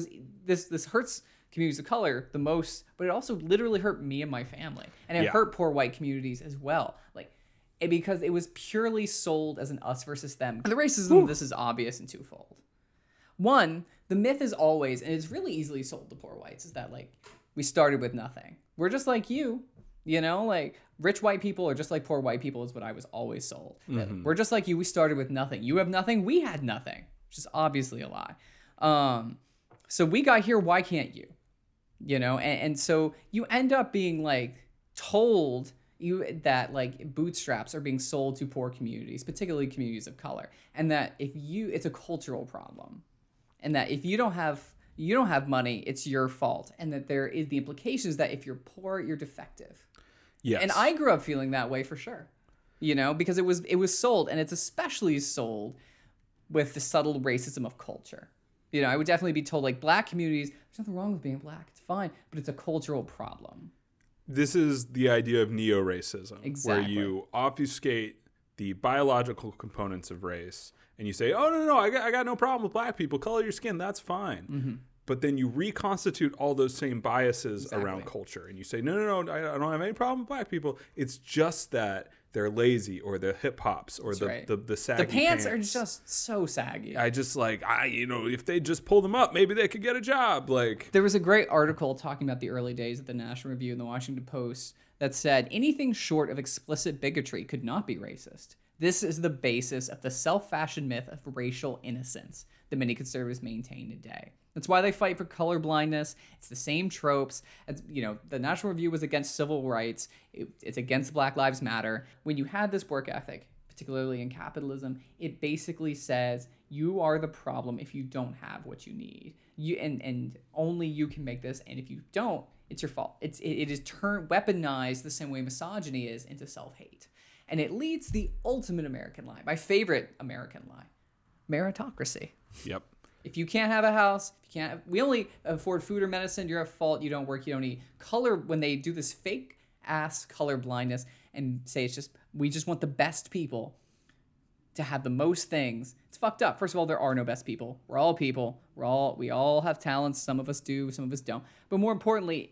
hurts communities of color the most, but it also literally hurt me and my family, and it hurt poor white communities as well, like, because it was purely sold as an us versus them. And the racism of this is obvious and twofold. One, the myth is always, and it's really easily sold to poor whites, is that, like, we started with nothing. We're just like you. You know, like, rich white people are just like poor white people is what I was always sold. Mm-hmm. We're just like you. We started with nothing. You have nothing. We had nothing. Which is obviously a lie. So we got here, why can't you? You know, and so you end up being, like, told that, like, bootstraps are being sold to poor communities, particularly communities of color, and that it's a cultural problem, and that if you don't have money, it's your fault, and that there is the implications that if you're poor, you're defective. Yes. And I grew up feeling that way for sure, you know, because it was sold, and it's especially sold with the subtle racism of culture. You know, I would definitely be told, like, black communities, there's nothing wrong with being black, it's fine, but it's a cultural problem. This is the idea of neo-racism, exactly, where you obfuscate the biological components of race, and you say, oh, no, I got no problem with black people, color your skin, that's fine. Mm-hmm. But then you reconstitute all those same biases around culture, and you say, no, I don't have any problem with black people, it's just that they're lazy, or the hip hops, or the saggy pants. The pants are just so saggy. I just, like, you know, if they just pull them up, maybe they could get a job. Like, there was a great article talking about the early days of the National Review and the Washington Post that said anything short of explicit bigotry could not be racist. This is the basis of the self-fashioned myth of racial innocence that many conservatives maintain today. That's why they fight for colorblindness. It's the same tropes. As, you know, the National Review was against civil rights. It's against Black Lives Matter. When you have this work ethic, particularly in capitalism, it basically says you are the problem if you don't have what you need. You and only you can make this. And if you don't, it's your fault. It is weaponized the same way misogyny is into self-hate. And it leads the ultimate American lie. My favorite American lie. Meritocracy. Yep. If you can't have a house, we only afford food or medicine, you're at fault, you don't work, you don't eat. Color, when they do this fake ass color blindness and say it's just, we just want the best people to have the most things. It's fucked up. First of all, there are no best people. We're all people. We all have talents. Some of us do, some of us don't. But more importantly,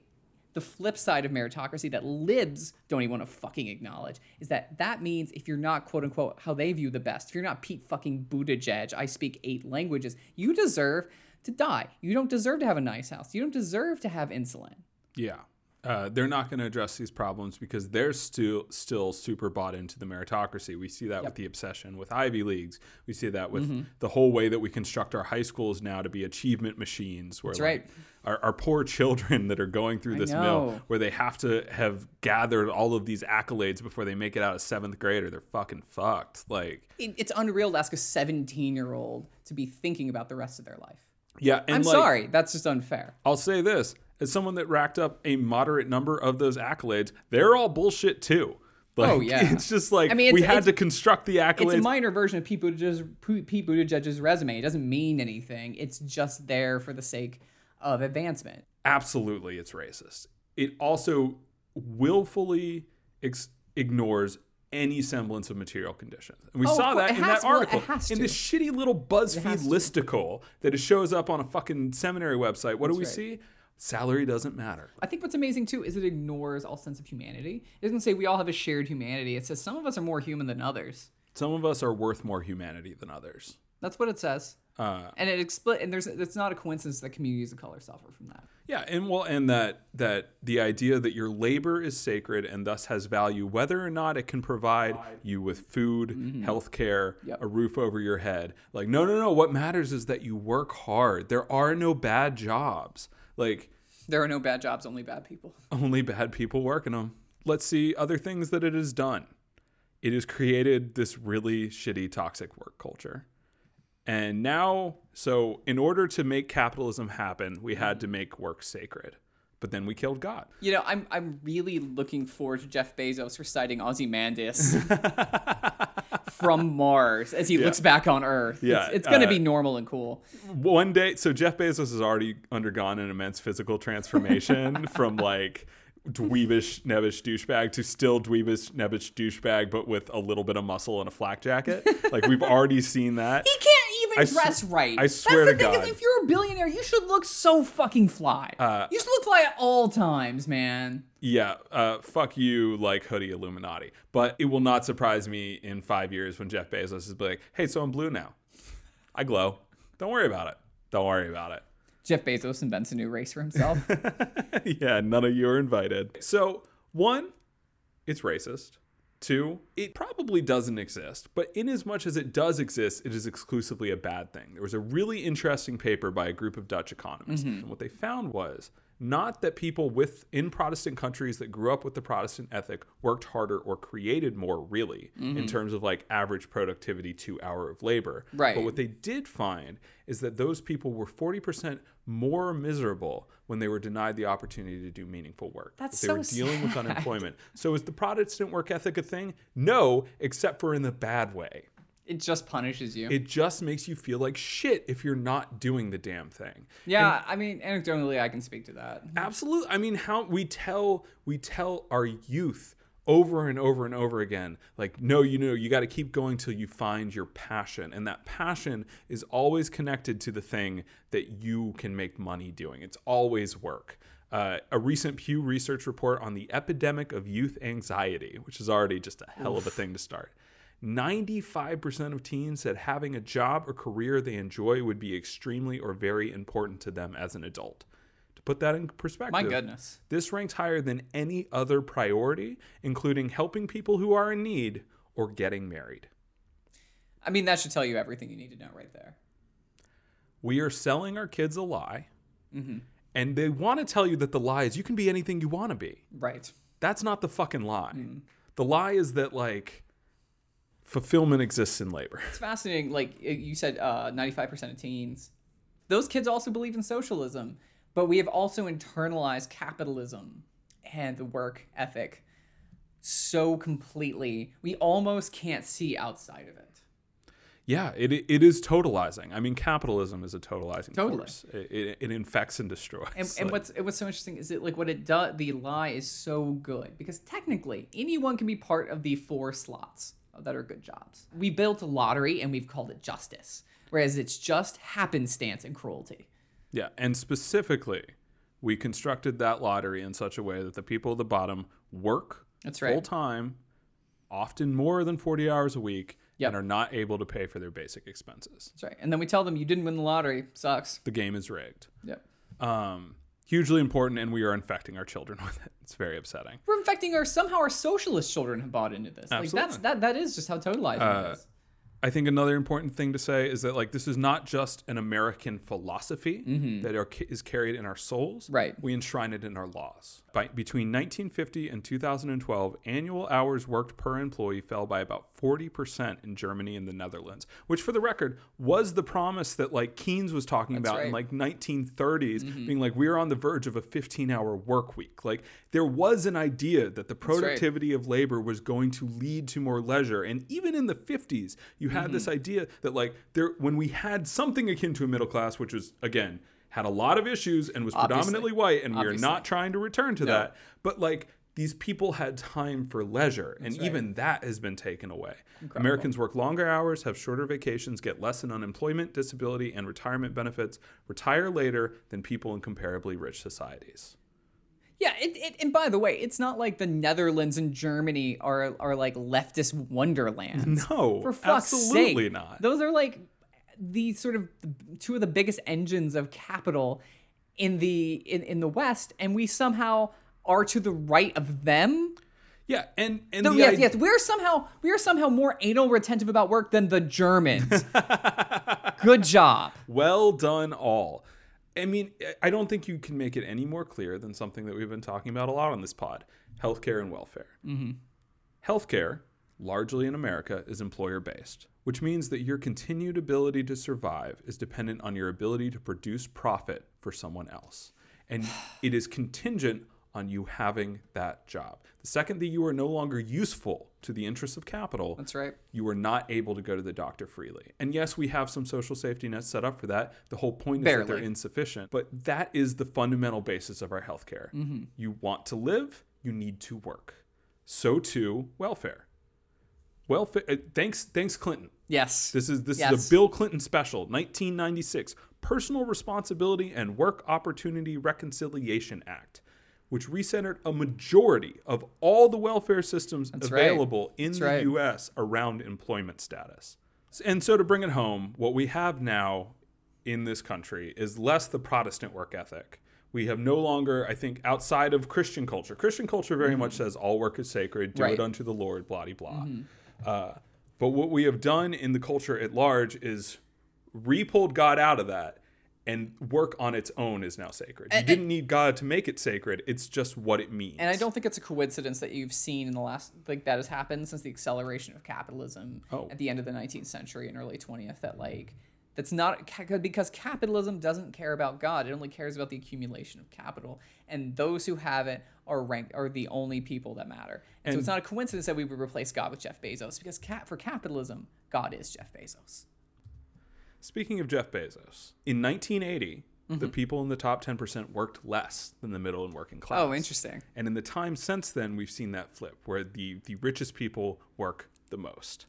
the flip side of meritocracy that libs don't even want to fucking acknowledge is that means if you're not, quote unquote, how they view the best, if you're not Pete fucking Buttigieg, I speak 8 languages, you deserve to die. You don't deserve to have a nice house. You don't deserve to have insulin. Yeah. They're not going to address these problems because they're still super bought into the meritocracy. We see that with the obsession with Ivy Leagues. We see that with the whole way that we construct our high schools now to be achievement machines. Where, that's right. Our poor children that are going through this mill where they have to have gathered all of these accolades before they make it out of 7th grade or they're fucking fucked. Like, it's unreal to ask a 17-year-old to be thinking about the rest of their life. Yeah. And I'm sorry. That's just unfair. I'll say this. as someone that racked up a moderate number of those accolades, they're all bullshit too. Like, oh yeah, it's just like, I mean, we had to construct the accolades. It's a minor version of Pete Buttigieg's resume. It doesn't mean anything. It's just there for the sake of advancement. Absolutely, it's racist. It also willfully ignores any semblance of material conditions. And we saw that in that article. In this shitty little BuzzFeed listicle that shows up on a fucking seminary website. What do we see? Salary doesn't matter. I think what's amazing, too, is it ignores all sense of humanity. It doesn't say we all have a shared humanity. It says some of us are more human than others. Some of us are worth more humanity than others. That's what it says. It's not a coincidence that communities of color suffer from that. Yeah, and that the idea that your labor is sacred and thus has value, whether or not it can provide you with food, healthcare, a roof over your head. Like, no. What matters is that you work hard. There are no bad jobs. Like, there are no bad jobs, only bad people. Only bad people working them. Let's see other things that it has done. It has created this really shitty, toxic work culture. And now, so in order to make capitalism happen, we had to make work sacred. But then we killed God. You know, I'm really looking forward to Jeff Bezos reciting Ozymandias from Mars as he looks back on Earth. Yeah, it's going to be normal and cool. One day, so Jeff Bezos has already undergone an immense physical transformation from like dweebish, nebbish douchebag to still dweebish, nebbish douchebag, but with a little bit of muscle and a flak jacket. Like, we've already seen that. He can't dress right. I swear to God. That's the thing, is if you're a billionaire, you should look so fucking fly. You should look fly at all times, man. Yeah, fuck you, like hoodie Illuminati. But it will not surprise me in 5 years when Jeff Bezos is like, hey, so I'm blue now. I glow. Don't worry about it. Jeff Bezos invents a new race for himself. Yeah, none of you are invited. So, 1, it's racist. 2, it probably doesn't exist, but in as much as it does exist, it is exclusively a bad thing. There was a really interesting paper by a group of Dutch economists. And what they found was not that people in Protestant countries that grew up with the Protestant ethic worked harder or created more, really, in terms of like average productivity to hour of labor. Right. But what they did find is that those people were 40% more miserable when they were denied the opportunity to do meaningful work. That's so sad. They were dealing with unemployment. So is the Protestant work ethic a thing? No, except for in the bad way. It just punishes you. It just makes you feel like shit if you're not doing the damn thing. Yeah, and, I mean, anecdotally, I can speak to that. Absolutely. I mean, how we tell our youth over and over and over again, like, no, you know, you got to keep going till you find your passion. And that passion is always connected to the thing that you can make money doing. It's always work. A recent Pew Research report on the epidemic of youth anxiety, which is already just a hell of a thing to start. 95% of teens said having a job or career they enjoy would be extremely or very important to them as an adult. Put that in perspective. My goodness. This ranks higher than any other priority, including helping people who are in need or getting married. I mean, that should tell you everything you need to know right there. We are selling our kids a lie, and they want to tell you that the lie is you can be anything you want to be. Right. That's not the fucking lie. Mm-hmm. The lie is that, like, fulfillment exists in labor. It's fascinating. Like you said, 95% of teens. Those kids also believe in socialism. But we have also internalized capitalism and the work ethic so completely, we almost can't see outside of it. Yeah, it is totalizing. I mean, capitalism is a totalizing force. It infects and destroys. And what's so interesting is it like what it does, the lie is so good because technically anyone can be part of the 4 slots that are good jobs. We built a lottery and we've called it justice, whereas it's just happenstance and cruelty. Yeah, and specifically, we constructed that lottery in such a way that the people at the bottom work full-time, often more than 40 hours a week, and are not able to pay for their basic expenses. That's right. And then we tell them, you didn't win the lottery. Sucks. The game is rigged. Yep. Hugely important, and we are infecting our children with it. It's very upsetting. We're infecting our socialist children have bought into this. Absolutely. Like, that is just how totalizing it is. I think another important thing to say is that, like, this is not just an American philosophy that is carried in our souls. Right. We enshrine it in our laws. Between 1950 and 2012, annual hours worked per employee fell by about 40% in Germany and the Netherlands, which, for the record, was the promise that, like, Keynes was talking That's about right. in, like, 1930s, being like, we were on the verge of a 15-hour work week. Like, there was an idea that the productivity of labor was going to lead to more leisure. And even in the 50s, you had this idea that, like, there, when we had something akin to a middle class, which was, again, had a lot of issues and was predominantly white, and we're not trying to return to that, but, like, these people had time for leisure, and even that has been taken away. Incredible. Americans work longer hours, have shorter vacations, get less in unemployment, disability, and retirement benefits, retire later than people in comparably rich societies. Yeah, and by the way, it's not like the Netherlands and Germany are like leftist wonderlands. No, for fuck's absolutely sake. Not. Those are like the sort of two of the biggest engines of capital in the in the West, and we somehow are to the right of them. Yeah, and no, yes, we are somehow more anal retentive about work than the Germans. Good job. Well done, all. I mean, I don't think you can make it any more clear than something that we've been talking about a lot on this pod: healthcare and welfare. Healthcare, largely in America, is employer-based, which means that your continued ability to survive is dependent on your ability to produce profit for someone else. And it is contingent on you having that job. The second that you are no longer useful to the interests of capital, that's right, you are not able to go to the doctor freely. And yes, we have some social safety nets set up for that. The whole point is that they're insufficient. But that is the fundamental basis of our healthcare. You want to live, you need to work. So too, welfare. Welfare. Thanks, Clinton. Yes. This is a Bill Clinton special, 1996, Personal Responsibility and Work Opportunity Reconciliation Act, which recentered a majority of all the welfare systems available in the U.S. around employment status. And so to bring it home, what we have now in this country is less the Protestant work ethic. We have no longer, I think, outside of Christian culture. Christian culture very much says all work is sacred, do it unto the Lord, blah, blah, blah. But what we have done in the culture at large is re-pulled God out of that. And work on its own is now sacred. You didn't need God to make it sacred. It's just what it means. And I don't think it's a coincidence that you've seen in the last, like, that has happened since the acceleration of capitalism at the end of the 19th century and early 20th, that, like, that's not, because capitalism doesn't care about God. It only cares about the accumulation of capital. And those who have it are the only people that matter. And so it's not a coincidence that we would replace God with Jeff Bezos, because for capitalism, God is Jeff Bezos. Speaking of Jeff Bezos, in 1980, the people in the top 10% worked less than the middle and working class. Oh, interesting. And in the time since then, we've seen that flip, where the richest people work the most.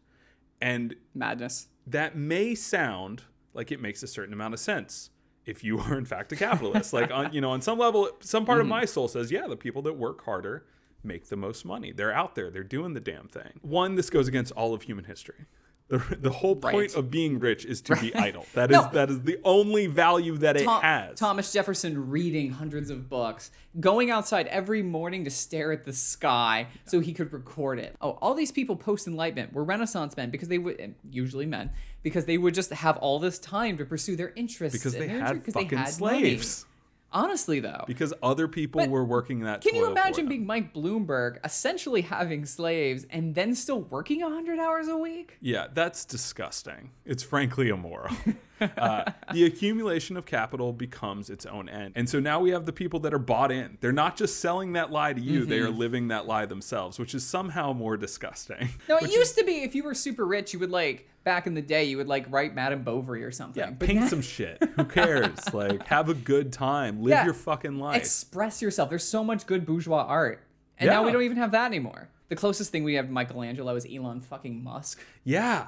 And madness. That may sound like it makes a certain amount of sense if you are, in fact, a capitalist. Like, on some level, some part of my soul says, yeah, the people that work harder make the most money. They're out there. They're doing the damn thing. One, this goes against all of human history. The whole point of being rich is to be idle. That is that is the only value that it has. Thomas Jefferson reading hundreds of books, going outside every morning to stare at the sky so he could record it. Oh, all these people post-Enlightenment were Renaissance men, because they would, usually men, because they would just have all this time to pursue their interests. Because they had fucking slaves. Money. Honestly, though. Because other people were working that. Can you imagine being Mike Bloomberg, essentially having slaves, and then still working 100 hours a week? Yeah, that's disgusting. It's frankly immoral. The accumulation of capital becomes its own end. And so now we have the people that are bought in. They're not just selling that lie to you. They are living that lie themselves, which is somehow more disgusting. No, it used to be, if you were super rich, you would, like, back in the day, you would, like, write Madame Bovary or something. Yeah, but paint some shit. Who cares? Like, have a good time. Live your fucking life. Express yourself. There's so much good bourgeois art. And now we don't even have that anymore. The closest thing we have to Michelangelo is Elon fucking Musk. Yeah.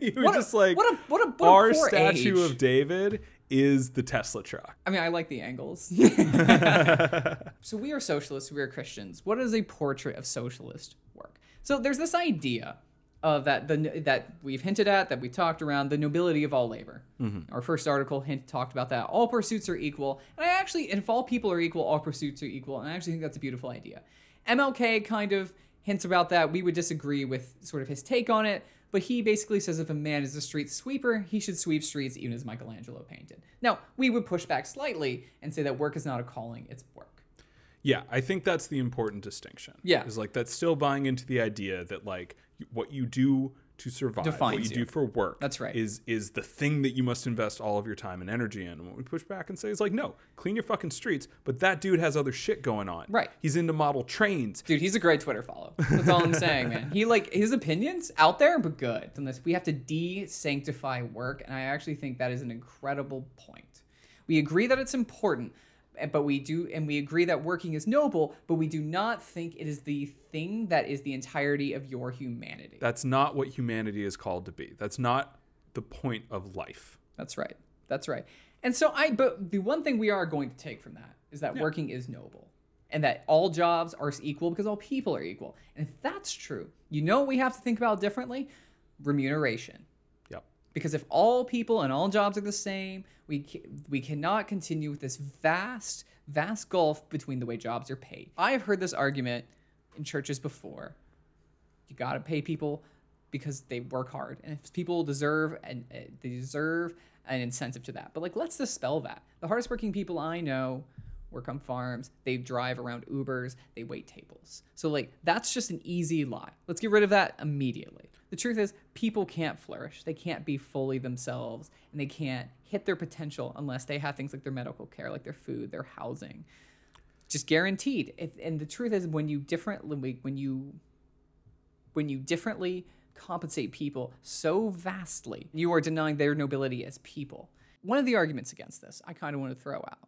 You were just like, what a our statue age. Of David is the Tesla truck. I mean, I like the angles. So we are socialists. We are Christians. What is a portrait of socialist work? So there's this idea of that we've hinted at, that we talked around, the nobility of all labor. Our first article talked about that. All pursuits are equal. And if all people are equal, all pursuits are equal. And I actually think that's a beautiful idea. MLK kind of hints about that. We would disagree with sort of his take on it, but he basically says if a man is a street sweeper, he should sweep streets even as Michelangelo painted. Now, we would push back slightly and say that work is not a calling, it's work. Yeah, I think that's the important distinction. Yeah. Is like that's still buying into the idea that like what you do to survive, defines what you do for work, that's right, is the thing that you must invest all of your time and energy in. And what we push back and say is like, no, clean your fucking streets, but that dude has other shit going on. Right. He's into model trains. Dude, he's a great Twitter follow. That's all I'm saying, man. He like, his opinions out there, but good. Unless we have to de-sanctify work, and I actually think that is an incredible point. We agree that it's important, but we do, and we agree that working is noble, but we do not think it is the thing that is the entirety of your humanity. That's not what humanity is called to be. That's not the point of life. That's right. That's right. And so but the one thing we are going to take from that is that working is noble and that all jobs are equal because all people are equal. And if that's true, you know what we have to think about differently? Remuneration. Because if all people and all jobs are the same, we cannot continue with this vast, vast gulf between the way jobs are paid. I have heard this argument in churches before. You got to pay people because they work hard. And if people deserve, and they deserve an incentive to that. But like, let's dispel that. The hardest working people I know work on farms. They drive around Ubers. They wait tables. So like, that's just an easy lie. Let's get rid of that immediately. The truth is people can't flourish. They can't be fully themselves, and they can't hit their potential unless they have things like their medical care, like their food, their housing, just guaranteed. And the truth is when you differently compensate people so vastly, you are denying their nobility as people. One of the arguments against this I kind of want to throw out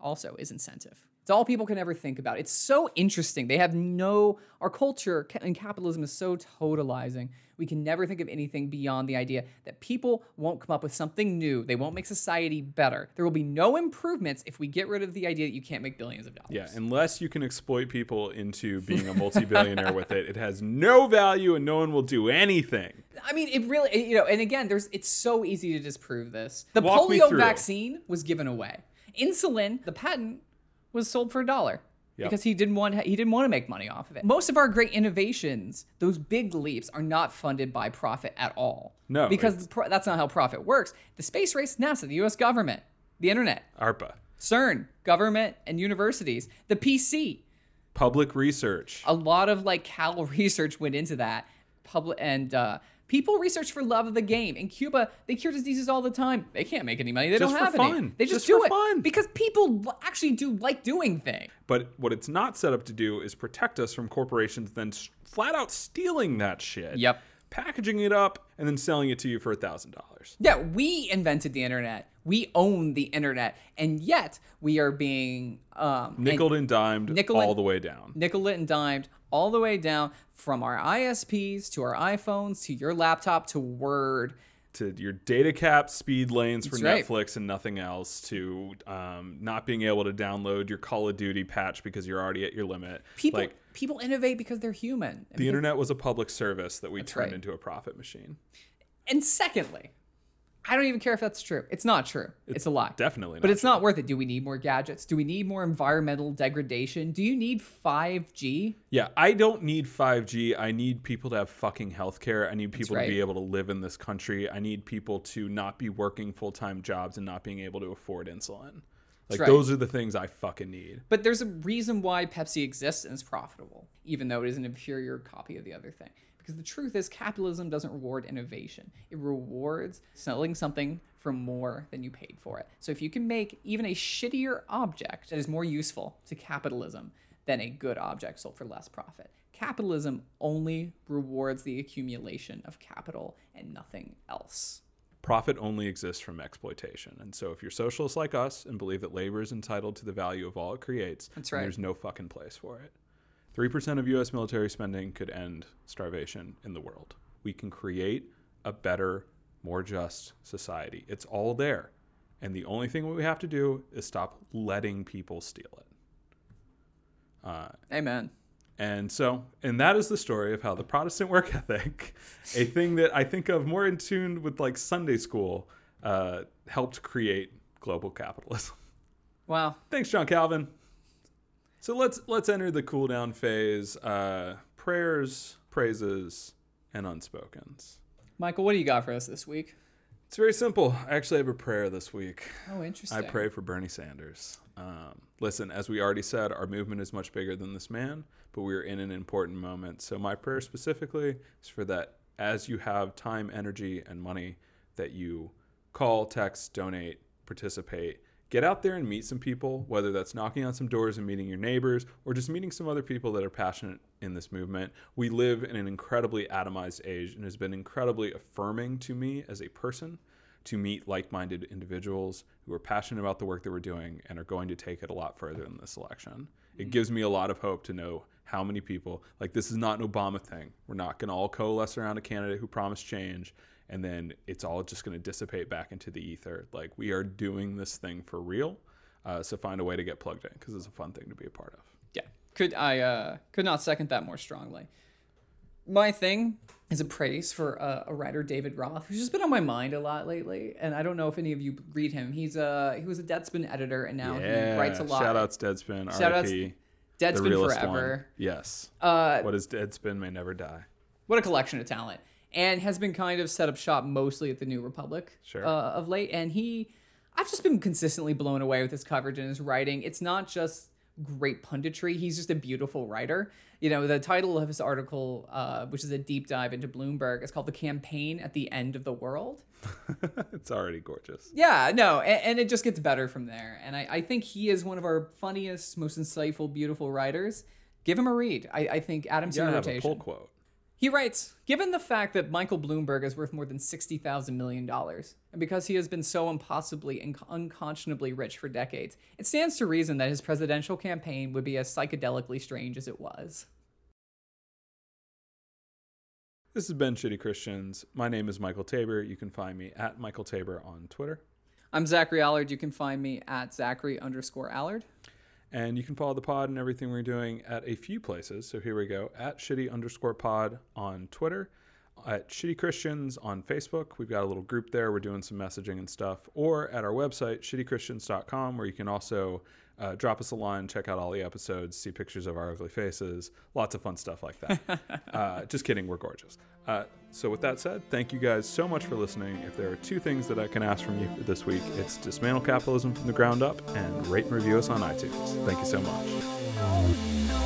also is incentive. It's all people can ever think about. It's so interesting. They have our culture and capitalism is so totalizing. We can never think of anything beyond the idea that people won't come up with something new. They won't make society better. There will be no improvements if we get rid of the idea that you can't make billions of dollars. Yeah, unless you can exploit people into being a multi-billionaire with it. It has no value and no one will do anything. I mean, it really, and again, it's so easy to disprove this. The polio vaccine was given away. Insulin, the patent, was sold for $1 because he didn't want to make money off of it. Most of our great innovations, those big leaps, are not funded by profit at all. No, because that's not how profit works. The space race, NASA, the U.S. government, the internet, ARPA, CERN, government and universities, the PC, public research. A lot of like Cal research went into that. Public and people research for love of the game. In Cuba, they cure diseases all the time. They can't make any money. They don't have any. They just do it fun. Because people actually do like doing things. But what it's not set up to do is protect us from corporations then flat out stealing that shit. Yep. Packaging it up and then selling it to you for $1,000. Yeah, we invented the internet. We own the internet. And yet we are being nickeled and dimed all the way down, from our ISPs to our iPhones to your laptop to Word, to your data cap speed lanes for Netflix and nothing else, to not being able to download your Call of Duty patch because you're already at your limit. People innovate because they're human. The internet was a public service that we turned into a profit machine. And secondly, I don't even care if that's true. It's not true. It's a lie. Definitely not. But it's not worth it. Do we need more gadgets? Do we need more environmental degradation? Do you need 5G? Yeah, I don't need 5G. I need people to have fucking healthcare. I need people to be able to live in this country. I need people to not be working full-time jobs and not being able to afford insulin. Like, those are the things I fucking need. But there's a reason why Pepsi exists and is profitable, even though it is an inferior copy of the other thing. Because the truth is, capitalism doesn't reward innovation. It rewards selling something for more than you paid for it. So if you can make even a shittier object that is more useful to capitalism than a good object sold for less profit, capitalism only rewards the accumulation of capital and nothing else. Profit only exists from exploitation. And so if you're socialists like us and believe that labor is entitled to the value of all it creates, there's no fucking place for it. 3% of U.S. military spending could end starvation in the world. We can create a better, more just society. It's all there. And the only thing we have to do is stop letting people steal it. Amen. And that is the story of how the Protestant work ethic, a thing that I think of more in tune with like Sunday school, helped create global capitalism. Wow. Thanks, John Calvin. So let's enter the cool down phase. prayers, praises, and unspokens. Michael, what do you got for us this week? It's very simple. I actually have a prayer this week. Oh, interesting. I pray for Bernie Sanders. Listen, as we already said, our movement is much bigger than this man, but we are in an important moment. So my prayer specifically is for that as you have time, energy, and money, that you call, text, donate, participate. Get out there and meet some people, whether that's knocking on some doors and meeting your neighbors or just meeting some other people that are passionate in this movement. We live in an incredibly atomized age, and it has been incredibly affirming to me as a person to meet like-minded individuals who are passionate about the work that we're doing and are going to take it a lot further in this election. It gives me a lot of hope to know how many people, like, this is not an Obama thing. We're not going to all coalesce around a candidate who promised change, and then it's all just going to dissipate back into the ether. Like, we are doing this thing for real. So find a way to get plugged in, because it's a fun thing to be a part of. Yeah. I could not second that more strongly. My thing is a praise for a writer, David Roth, who's just been on my mind a lot lately. And I don't know if any of you read him. He was a Deadspin editor, and now he writes a lot. Shout outs Deadspin. R.I.P. Deadspin forever. One. Yes. What is Deadspin may never die. What a collection of talent. And has been kind of set up shop mostly at the New Republic of late. And I've just been consistently blown away with his coverage and his writing. It's not just great punditry. He's just a beautiful writer. You know, the title of his article, which is a deep dive into Bloomberg, is called The Campaign at the End of the World. It's already gorgeous. Yeah, no. And it just gets better from there. And I think he is one of our funniest, most insightful, beautiful writers. Give him a read. I think Adam's in rotation. Yeah, I have a pull quote. He writes, given the fact that Michael Bloomberg is worth more than $60,000 million, and because he has been so impossibly and unconscionably rich for decades, it stands to reason that his presidential campaign would be as psychedelically strange as it was. This has been Shitty Christians. My name is Michael Tabor. You can find me at Michael Tabor on Twitter. I'm Zachary Allard. You can find me at Zachary_Allard. And you can follow the pod and everything we're doing at a few places. So here we go, at shitty_pod on Twitter, at Shitty Christians on Facebook. We've got a little group there. We're doing some messaging and stuff. Or at our website, shittychristians.com, where you can also drop us a line, check out all the episodes, see pictures of our ugly faces, lots of fun stuff like that. Just kidding, we're gorgeous. So with that said, thank you guys so much for listening. If there are two things that I can ask from you this week, it's dismantle capitalism from the ground up and rate and review us on iTunes. Thank you so much.